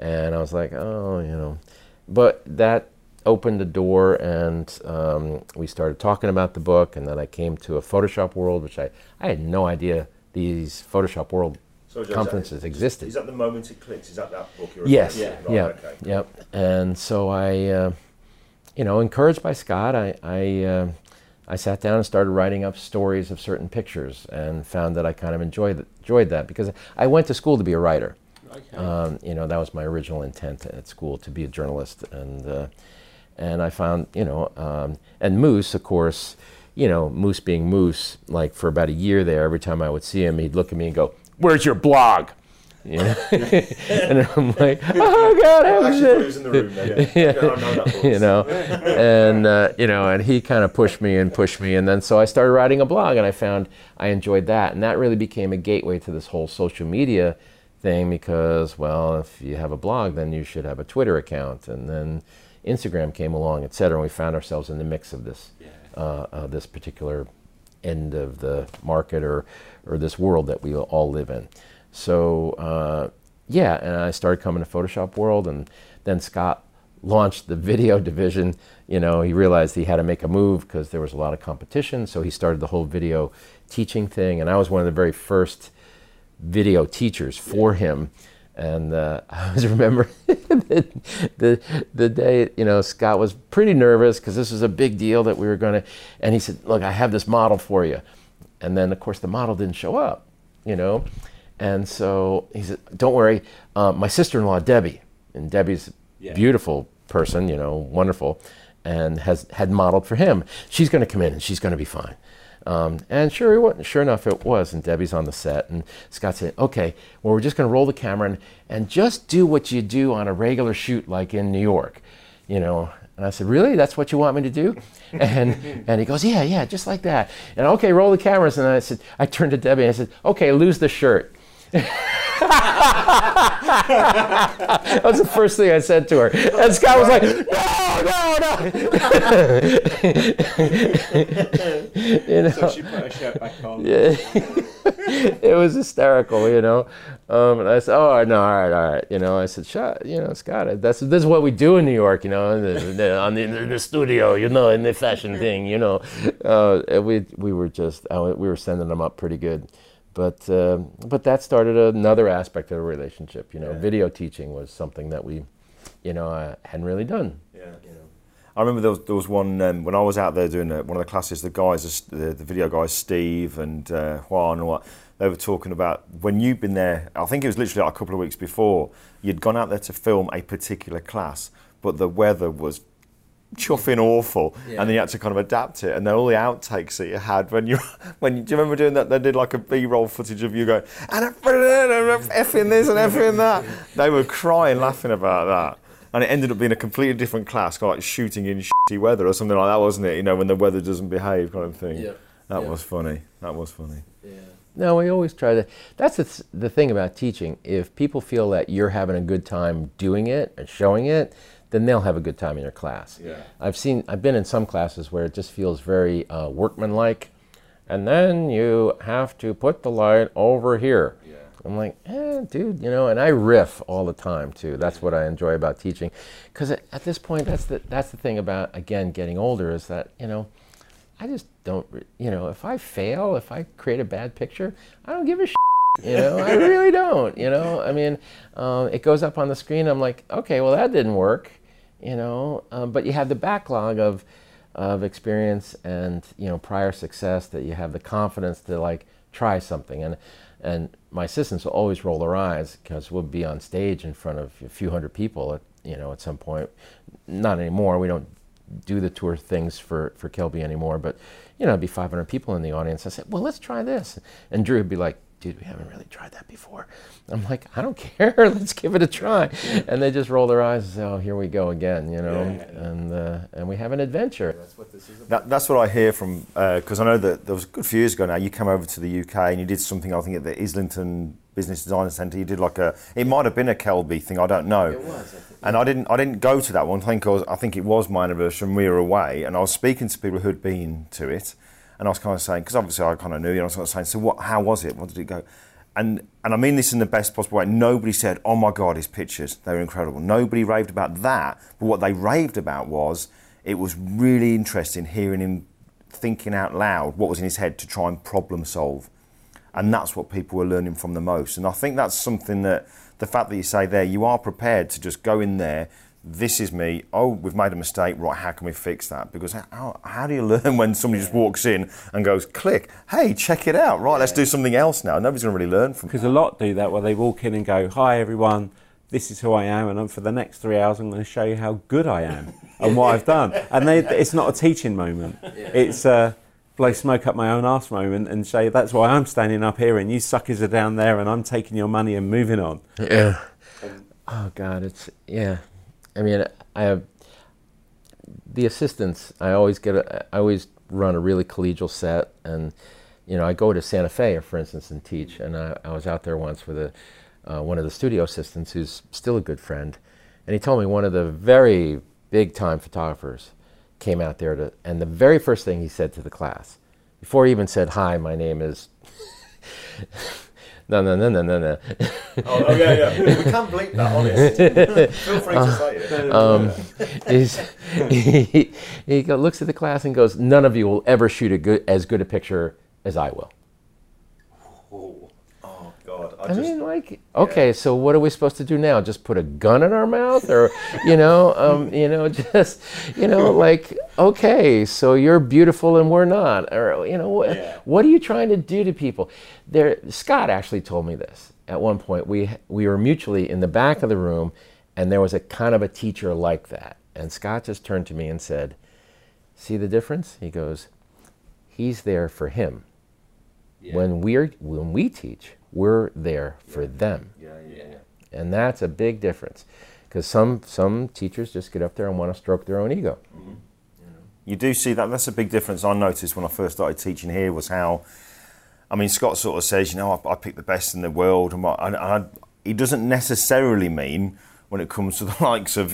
And I was like, oh, you know, but that opened the door, and we started talking about the book, and then I came to a Photoshop World, which I had no idea these Photoshop World conferences existed. Is that the moment it clicks? Is that that book you're Yes. Yeah. Right, yeah. Okay. Yep. And so I, you know, encouraged by Scott, I sat down and started writing up stories of certain pictures, and found that I kind of enjoyed that, because I went to school to be a writer. Okay. You know, that was my original intent at school, to be a journalist, and I found, you know, and Moose, of course, you know, Moose being Moose, like for about a year there, every time I would see him, he'd look at me and go, "Where's your blog?" You know? And I'm like, oh, God, I was in the room there. Yeah. Yeah. No, no, not Moose. You know, and, you know, and he kind of pushed me. And then so I started writing a blog, and I found I enjoyed that. And that really became a gateway to this whole social media thing because, well, if you have a blog, then you should have a Twitter account. And then Instagram came along, et cetera, and we found ourselves in the mix of this, this particular end of the market or this world that we all live in. So, yeah, and I started coming to Photoshop World, and then Scott launched the video division. You know, he realized he had to make a move because there was a lot of competition, so he started the whole video teaching thing, and I was one of the very first video teachers for him. And I always remember the day, you know, Scott was pretty nervous because this was a big deal that we were going to, and he said, look, I have this model for you. And then, of course, the model didn't show up, you know. And so he said, don't worry, my sister-in-law, Debbie, and Debbie's a beautiful person, you know, wonderful, and had modeled for him. She's going to come in and she's going to be fine. And sure enough, it was. And Debbie's on the set, and Scott said, okay, well, we're just going to roll the camera and just do what you do on a regular shoot, like in New York, you know. And I said, really? That's what you want me to do? And he goes, yeah, yeah, just like that. And okay, roll the cameras. And I said, I turned to Debbie and I said, okay, lose the shirt. That was the first thing I said to her. And Scott was like, no, no, no. You know? So she put a shirt back on. Yeah. It was hysterical, you know. And I said, oh, no, all right, you know. I said, you know, Scott, this is what we do in New York, you know, in the studio, you know, in the fashion thing, you know. We were just, we were sending them up pretty good. But that started another aspect of the relationship. You know, video teaching was something that we, you know, hadn't really done. Yeah, you know. I remember there was one when I was out there doing one of the classes. The guys, the video guys, Steve and Juan, and what they were talking about when you've been there. I think it was literally like a couple of weeks before you'd gone out there to film a particular class, but the weather was chuffing awful, and then you had to kind of adapt it, and then all the outtakes that you had do you remember doing that? They did like a B-roll footage of you going, and I'm effing this and effing that. They were crying, laughing about that, and it ended up being a completely different class, like shooting in shitty weather or something like that, wasn't it? You know, when the weather doesn't behave, kind of thing. Yeah. That was funny. That was funny. Yeah. No, we always try to. That's the thing about teaching. If people feel that you're having a good time doing it and showing it, then they'll have a good time in your class. Yeah. I've been in some classes where it just feels very workmanlike, and then you have to put the light over here. Yeah. I'm like, dude, you know, and I riff all the time too. That's what I enjoy about teaching, because at this point, that's the thing about, again, getting older, is that, you know, I just don't, you know, if I fail, if I create a bad picture, I don't give a shit. You know, I really don't, you know. I mean, it goes up on the screen. I'm like, okay, well, that didn't work, you know. But you have the backlog of experience and, you know, prior success, that you have the confidence to, like, try something. And my assistants will always roll their eyes, because we'll be on stage in front of a few hundred people, you know, at some point. Not anymore. We don't do the tour things for Kelby anymore. But, you know, it'd be 500 people in the audience. I said, well, let's try this. And Drew would be like, dude, we haven't really tried that before. I'm like, I don't care. Let's give it a try. And they just roll their eyes and say, oh, here we go again, you know. And we have an adventure. That's what this is about. That's what I hear from, because I know that there was a good few years ago now, you came over to the UK and you did something, I think, at the Islington Business Design Centre. You did like it might have been a Kelby thing, I don't know. It was, I think. And I didn't go to that one. I think it was my anniversary and we were away, and I was speaking to people who'd been to it. And I was kind of saying, because obviously I kind of knew you, and I was kind of saying, so what? How was it? What did it go? And I mean this in the best possible way. Nobody said, oh my God, his pictures, they were incredible. Nobody raved about that. But what they raved about was, it was really interesting hearing him thinking out loud what was in his head to try and problem solve. And that's what people were learning from the most. And I think that's something that, the fact that you say there, you are prepared to just go in there, this is me, oh, we've made a mistake, right, how can we fix that? Because how do you learn when somebody just walks in and goes, click, hey, check it out, right, let's do something else now. Nobody's going to really learn from it. Because a lot do that, where they walk in and go, hi everyone, this is who I am, and for the next 3 hours I'm going to show you how good I am and what I've done. And it's not a teaching moment. Yeah. It's a blow smoke up my own arse moment and say, that's why I'm standing up here and you suckers are down there and I'm taking your money and moving on. Yeah. Oh, God, I mean, I have the assistants. I always run a really collegial set, and you know, I go to Santa Fe, for instance, and teach. And I was out there once with one of the studio assistants who's still a good friend, and he told me one of the very big-time photographers came out there to, and the very first thing he said to the class, before he even said, "Hi, my name is," no. Oh, yeah, yeah. We can't bleep that, honest. Feel free to say it. He looks at the class and goes, "None of you will ever shoot a as good a picture as I will." I mean, like, okay, so what are we supposed to do now? Just put a gun in our mouth, or, like, okay, so you're beautiful and we're not, or, what are you trying to do to people? There, Scott actually told me this at one point. We were mutually in the back of the room, and there was a kind of a teacher like that. And Scott just turned to me and said, "See the difference?" He goes, "He's there for him. Yeah. When we teach, we're there for them." Yeah. And that's a big difference, because some teachers just get up there and want to stroke their own ego. Mm-hmm. You do see that. That's a big difference I noticed when I first started teaching here, was how, I mean, Scott sort of says, I pick the best in the world, and he doesn't necessarily mean, when it comes to the likes of,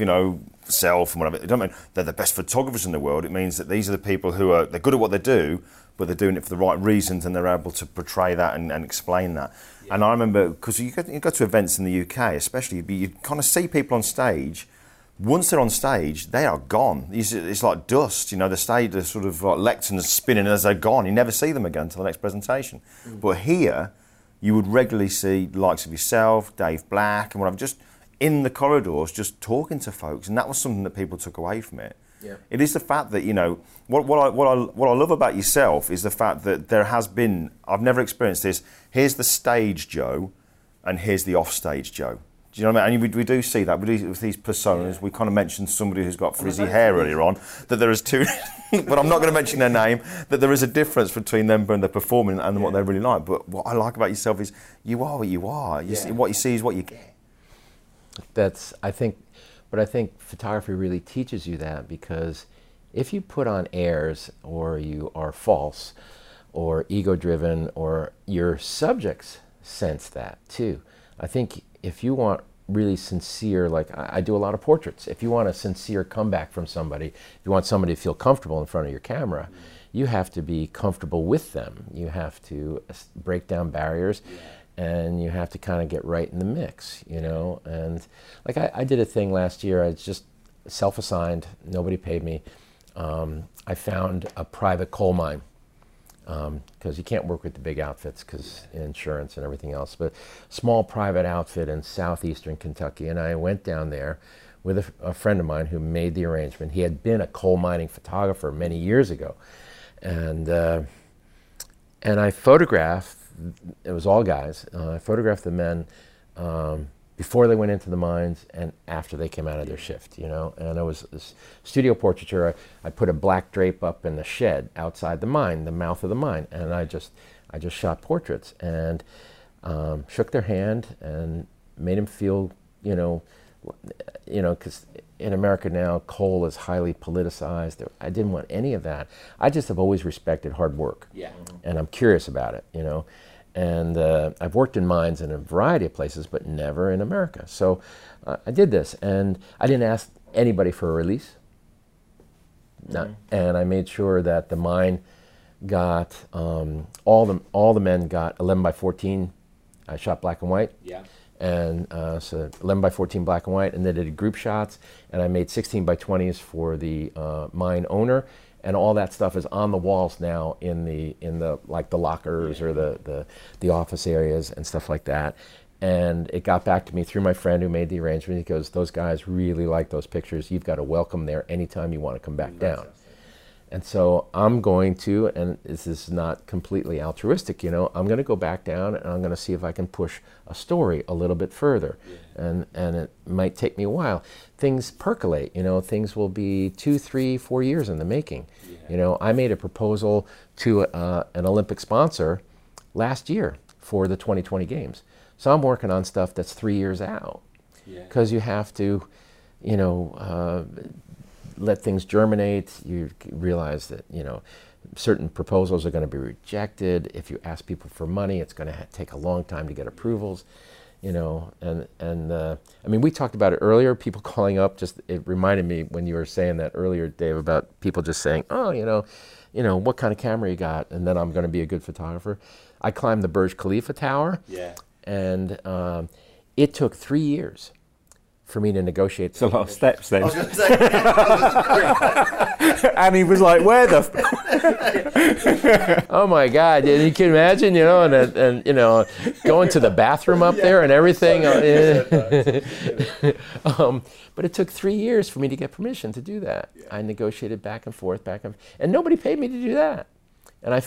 self and whatever, it don't mean they're the best photographers in the world. It means that these are the people who are, they're good at what they do, but they're doing it for the right reasons, and they're able to portray that and explain that. Yeah. And I remember, because you go to events in the UK, especially, you kind of see people on stage. Once they're on stage, they are gone. It's like dust, the stage is sort of like lecterns spinning as they're gone. You never see them again until the next presentation. Mm. But here, you would regularly see the likes of yourself, Dave Black, and whatever, just in the corridors, just talking to folks. And that was something that people took away from it. Yeah. It is the fact that, what I love about yourself is the fact that there has been, I've never experienced this, here's the stage Joe and here's the offstage Joe. Do you know what I mean? And we do see that with these personas. Yeah. We kind of mentioned somebody who's got frizzy hair earlier on, that there is two, but I'm not going to mention their name, that there is a difference between them and their performing and what they really like. But what I like about yourself is you are what you are. You see, what you see is what you get. That's, I think photography really teaches you that, because if you put on airs, or you are false or ego-driven, or your subjects sense that too. I think if you want really sincere, like I do a lot of portraits, if you want a sincere comeback from somebody, if you want somebody to feel comfortable in front of your camera, you have to be comfortable with them. You have to break down barriers. And you have to kind of get right in the mix, And like I did a thing last year. I was just self-assigned. Nobody paid me. I found a private coal mine, because you can't work with the big outfits because insurance and everything else. But small private outfit in southeastern Kentucky, and I went down there with a friend of mine who made the arrangement. He had been a coal mining photographer many years ago, and I photographed. It was all guys. I photographed the men before they went into the mines and after they came out of their shift, And I was this studio portraiture. I put a black drape up in the shed outside the mine, the mouth of the mine, and I just shot portraits and shook their hand and made them feel, because in America now coal is highly politicized. I didn't want any of that. I just have always respected hard work. Yeah. And I'm curious about it, And I've worked in mines in a variety of places, but never in America. So I did this, and I didn't ask anybody for a release. No. And I made sure that the mine got all the men got 11 by 14. I shot black and white. Yeah. And so 11 by 14 black and white, and then I did group shots, and I made 16 by 20s for the mine owner, and all that stuff is on the walls now in the like the lockers or the office areas and stuff like that. And it got back to me through my friend who made the arrangement. He goes, "Those guys really like those pictures. You've got a welcome there anytime you want to come back down." And so I'm going to, and this is not completely altruistic, I'm going to go back down and I'm going to see if I can push a story a little bit further. Yeah. And it might take me a while. Things percolate, things will be 2, 3, 4 years in the making. Yeah. I made a proposal to an Olympic sponsor last year for the 2020 Games. So I'm working on stuff that's 3 years out, because you have to, let things germinate. You realize that, certain proposals are going to be rejected. If you ask people for money, it's going to take a long time to get approvals. you know, and I mean, we talked about it earlier, people calling up, just, it reminded me when you were saying that earlier, Dave, about people just saying, oh, you know, what kind of camera you got? And then I'm going to be a good photographer. I climbed the Burj Khalifa tower. Yeah. And it took 3 years for me to negotiate. It's a lot of steps then. I was going to say. And he was like, where the f oh my God, you can imagine, you know, and you know, going to the bathroom up there and everything. But it took 3 years for me to get permission to do that. Yeah. I negotiated back and forth, and nobody paid me to do that. And they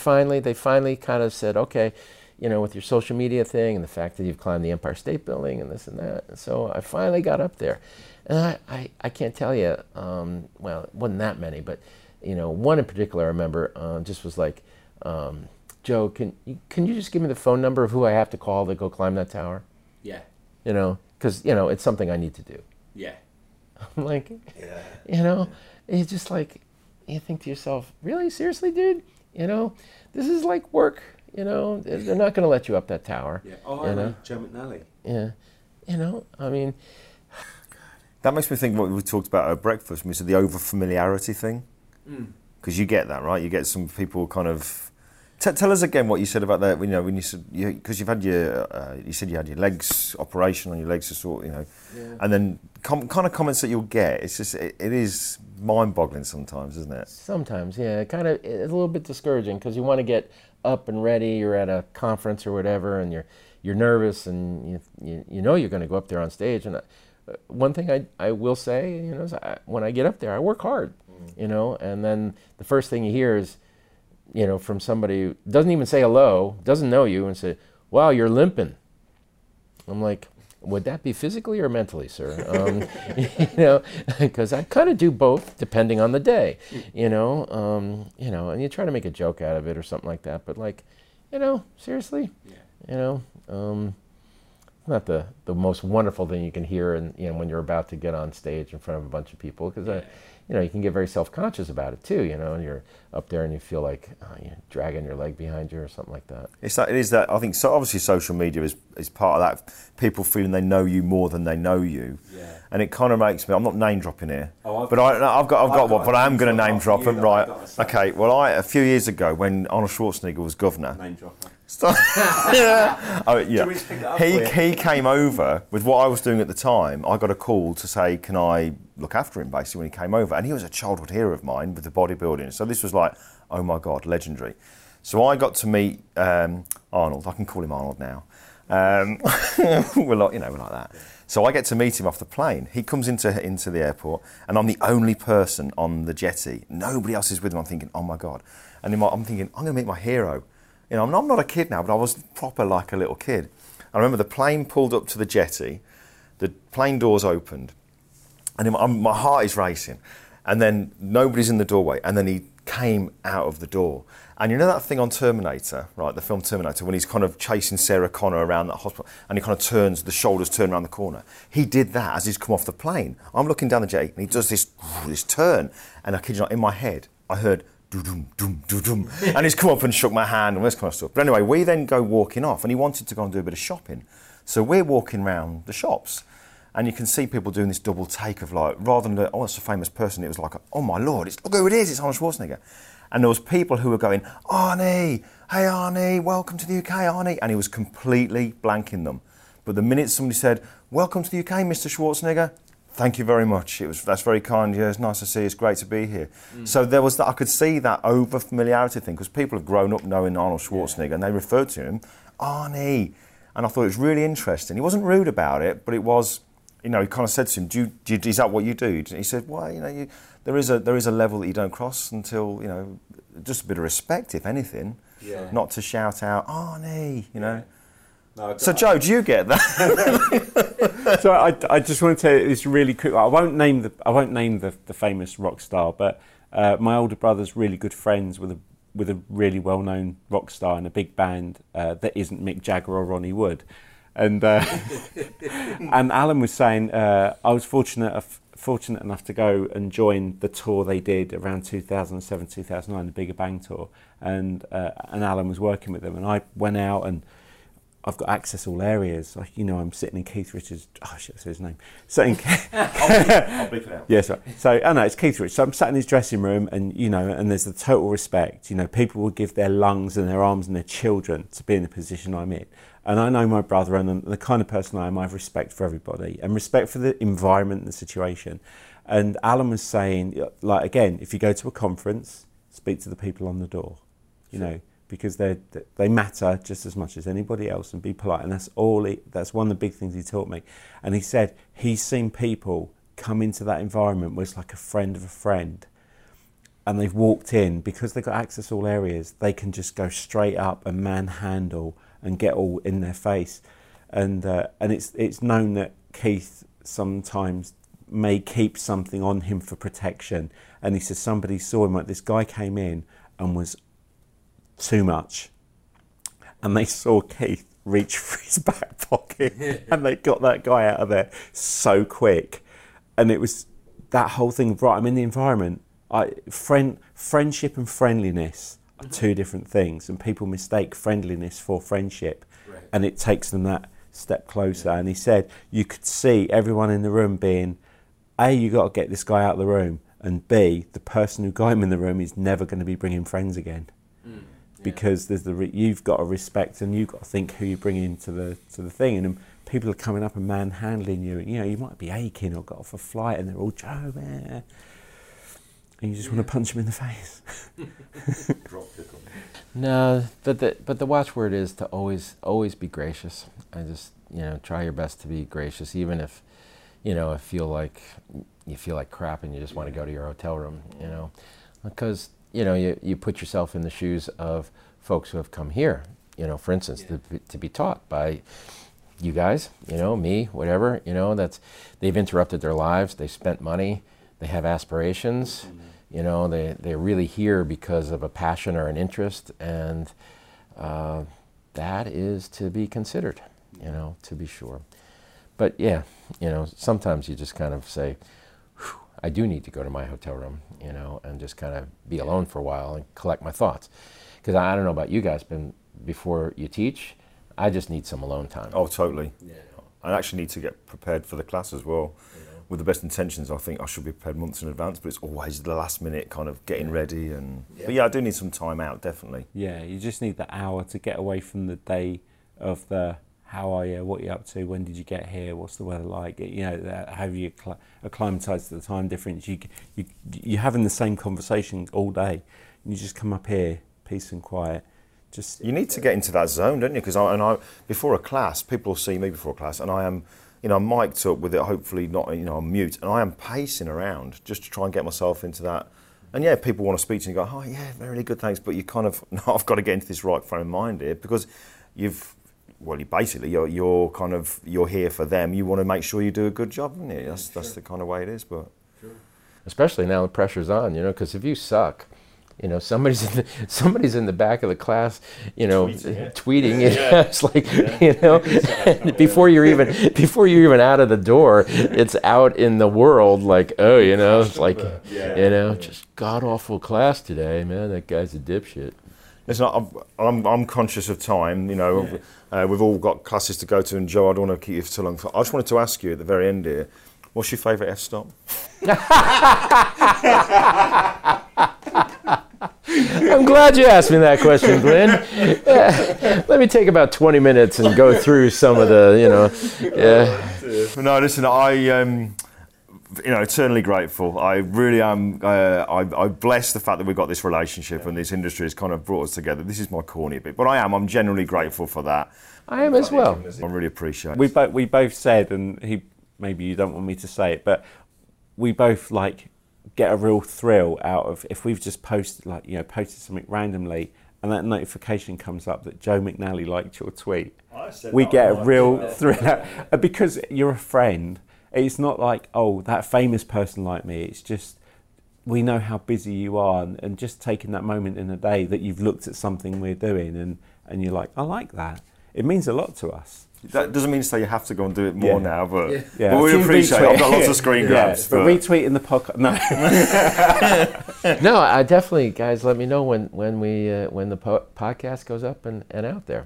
finally kind of said, okay, you know, with your social media thing and the fact that you've climbed the Empire State Building and this and that. And so I finally got up there. And I can't tell you, well, it wasn't that many, but, you know, one in particular I remember just was like, Joe, can you just give me the phone number of who I have to call to go climb that tower? Yeah. You know, because, you know, it's something I need to do. Yeah. I'm like, yeah. You know, it's just like, you think to yourself, really? Seriously, dude? You know, this is like work. You know, they're not going to let you up that tower. Yeah. Oh, I know, Joe McNally. Yeah. You know, I mean... God. That makes me think what we talked about at breakfast, Mr. The over-familiarity thing. Because you get that, right? You get some people kind of... Tell us again what you said about that, you know, when you said... Because you've had your... you said you had your legs operation on your legs to sort, you know. Yeah. And then kind of comments that you'll get. It's just... It is mind-boggling sometimes, isn't it? Sometimes, yeah. Kind of... It's a little bit discouraging because you want to get... up and ready, you're at a conference or whatever, and you're nervous, and you know you're going to go up there on stage. And one thing I will say, you know, is when I get up there, I work hard, you know. And then the first thing you hear is, you know, from somebody who doesn't even say hello, doesn't know you, and say, "Wow, you're limping." I'm like, would that be physically or mentally, sir? You know, because I kind of do both depending on the day, you know, and you try to make a joke out of it or something like that. But like, you know, seriously, yeah. You know, not the most wonderful thing you can hear. And, you know, when you're about to get on stage in front of a bunch of people, because, yeah. You know, you can get very self-conscious about it too, you know, and you're up there and you feel like you're dragging your leg behind you or something like that. It is that, I think, so obviously social media is part of that, people feeling they know you more than they know you. Yeah. And it kind of makes me, I'm not name dropping here, but I am going to name drop them, right? Okay, well, a few years ago when Arnold Schwarzenegger was governor. Name dropper. Yeah. Oh, yeah. He came over with what I was doing at the time. I got a call to say, can I look after him, basically, when he came over. And he was a childhood hero of mine with the bodybuilding. So this was like, oh my God, legendary. So I got to meet Arnold. I can call him Arnold now. We're like that. So I get to meet him off the plane. He comes into the airport, and I'm the only person on the jetty. Nobody else is with him. I'm thinking, oh my God. And I'm thinking, I'm going to meet my hero. You know, I'm not a kid now, but I was proper like a little kid. I remember the plane pulled up to the jetty, the plane doors opened, and my heart is racing. And then nobody's in the doorway, and then he came out of the door. And you know that thing on Terminator, right, the film Terminator, when he's kind of chasing Sarah Connor around that hospital, and he kind of turns, the shoulders turn around the corner. He did that as he's come off the plane. I'm looking down the jetty, and he does this turn, and I kid you not, in my head, I heard, doo-doom, doom, doo-doom. And he's come up and shook my hand and this kind of stuff. But anyway, we then go walking off, and he wanted to go and do a bit of shopping. So we're walking around the shops, and you can see people doing this double take of like, rather than, oh, it's a famous person, it was like, oh my Lord, look who it is, it's Arnold Schwarzenegger. And there was people who were going, Arnie, hey Arnie, welcome to the UK, Arnie. And he was completely blanking them. But the minute somebody said, welcome to the UK, Mr. Schwarzenegger, thank you very much. That's very kind. Yeah, it's nice to see you. It's great to be here. So there was that. I could see that over familiarity thing because people have grown up knowing Arnold Schwarzenegger, and they referred to him Arnie. And I thought it was really interesting. He wasn't rude about it, but it was, you know, he kind of said to him, "Do you, is that what you do?" And he said, "Well, you know, there is a level that you don't cross until you know, just a bit of respect, if anything, not to shout out Arnie, you know." No, so, Joe, do you get that? So, I just want to tell you this really quick. I won't name the famous rock star, but my older brother's really good friends with a really well-known rock star in a big band that isn't Mick Jagger or Ronnie Wood, and and Alan was saying I was fortunate enough to go and join the tour they did around 2007, 2009, the Bigger Bang tour, and Alan was working with them, and I went out and. I've got access all areas. Like, you know, I'm sitting in Keith Richards. Oh shit, that's his name. Sitting. I'll bleep it out. Yes, right. So I know it's Keith Richards. So I'm sat in his dressing room, and you know, and there's the total respect. You know, people will give their lungs and their arms and their children to be in the position I'm in. And I know my brother, and the kind of person I am, I have respect for everybody and respect for the environment and the situation. And Alan was saying, like, again, if you go to a conference, speak to the people on the door, you know, because they matter just as much as anybody else, and be polite. And that's all. That's one of the big things he taught me. And he said he's seen people come into that environment where it's like a friend of a friend, and they've walked in because they've got access to all areas. They can just go straight up and manhandle and get all in their face. And it's known that Keith sometimes may keep something on him for protection. And he says somebody saw him, like this guy came in and was too much. And they saw Keith reach for his back pocket and they got that guy out of there so quick. And it was that whole thing of, right, I'm in the environment. Friendship and friendliness are two different things, and people mistake friendliness for friendship, right, and it takes them that step closer. Yeah. And he said you could see everyone in the room being, A, you got to get this guy out of the room, and B, the person who got him in the room is never going to be bringing friends again, because there's you've got to respect, and you've got to think who you bring into the thing. And people are coming up and manhandling you, and you know you might be aching or got off a flight, and they're all, Joe, man. And you just want to punch him in the face. No, but the watchword is to always be gracious. I just, you know, try your best to be gracious, even if, you know, you feel like crap and you just want to go to your hotel room, you know, because, you know, you put yourself in the shoes of folks who have come here, you know, for instance, to be taught by you guys, you know, me, whatever, you know, they've interrupted their lives, they've spent money. They have aspirations, you know, they're really here because of a passion or an interest, and that is to be considered, you know, to be sure. But yeah, you know, sometimes you just kind of say, I do need to go to my hotel room, you know, and just kind of be alone for a while and collect my thoughts. Because I don't know about you guys, but before you teach, I just need some alone time. Oh, totally. Yeah. I actually need to get prepared for the class as well. Yeah. With the best intentions, I think I should be prepared months in advance, but it's always the last minute kind of getting ready. But yeah, I do need some time out, definitely. Yeah, you just need the hour to get away from the day of the how are you, what are you up to, when did you get here, what's the weather like, you know, how you acclimatised to the time difference. You're having the same conversation all day, and you just come up here, peace and quiet. Just you need to get into that zone, don't you? Because I before a class, people will see me before a class, and I am, you know, I'm mic'd up with it, hopefully not, you know, I'm mute, and I am pacing around just to try and get myself into that. And yeah, people want to speak to you and go, oh yeah, really good, thanks, but you kind of, no, I've got to get into this right frame of mind here, because you're here for them. You want to make sure you do a good job, haven't you? That's the kind of way it is, but. Sure. Especially now the pressure's on, you know, because if you suck, you know, somebody's in the back of the class, you know, tweeting it. Yeah. It's like, you know, before you're even out of the door, it's out in the world. Like, oh, you know, it's like, you know, just god awful class today, man. That guy's a dipshit. Listen, I'm conscious of time. You know, we've all got classes to go to, and Joe, I don't want to keep you for too long. I just wanted to ask you at the very end here, what's your favourite f-stop? I'm glad you asked me that question, Glyn. Let me take about 20 minutes and go through some of the, you know. Yeah. No, listen, I, you know, eternally grateful. I really am. I bless the fact that we've got this relationship and this industry has kind of brought us together. This is my corny bit, but I'm generally grateful for that. I am as well. I really appreciate it. We both said, and he maybe you don't want me to say it, but we both like. Get a real thrill out of if we've just posted, like, you know, posted something randomly and that notification comes up that Joe McNally liked your tweet. We get a real thrill out, because you're a friend. It's not like, oh, that famous person liked me. It's just we know how busy you are, and just taking that moment in a day that you've looked at something we're doing and you're like, I like that. It means a lot to us. That doesn't mean to say you have to go and do it more now, but, but we appreciate it. I've got lots of screen grabs. But retweeting the podcast. No, no, I definitely, guys, let me know when the podcast goes up and out there.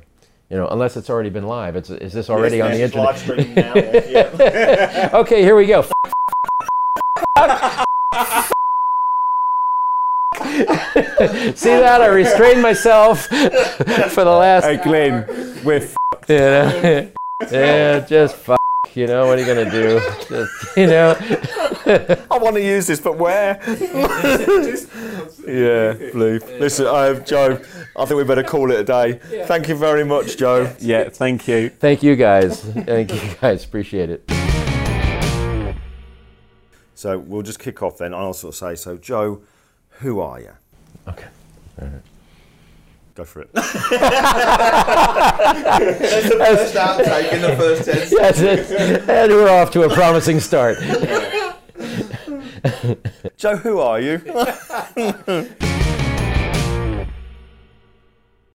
You know, unless it's already been live. It's, is this already on the internet? Live stream now. Yeah. Okay, here we go. See that? I restrained myself for the last. Hey, Glyn, we're f***ed. You know? Yeah, just f***. You know, what are you gonna do? Just, you know. I want to use this, but where? Yeah, Blue. Listen, Joe, I think we better call it a day. Yeah. Thank you very much, Joe. Yeah, thank you. Thank you, guys. Thank you, guys. Appreciate it. So we'll just kick off then. I'll sort of say, so Joe, who are you? Okay. All right. Go for it. That's the first outtake in the first 10 seconds. Yes, and we're off to a promising start. Joe, who are you?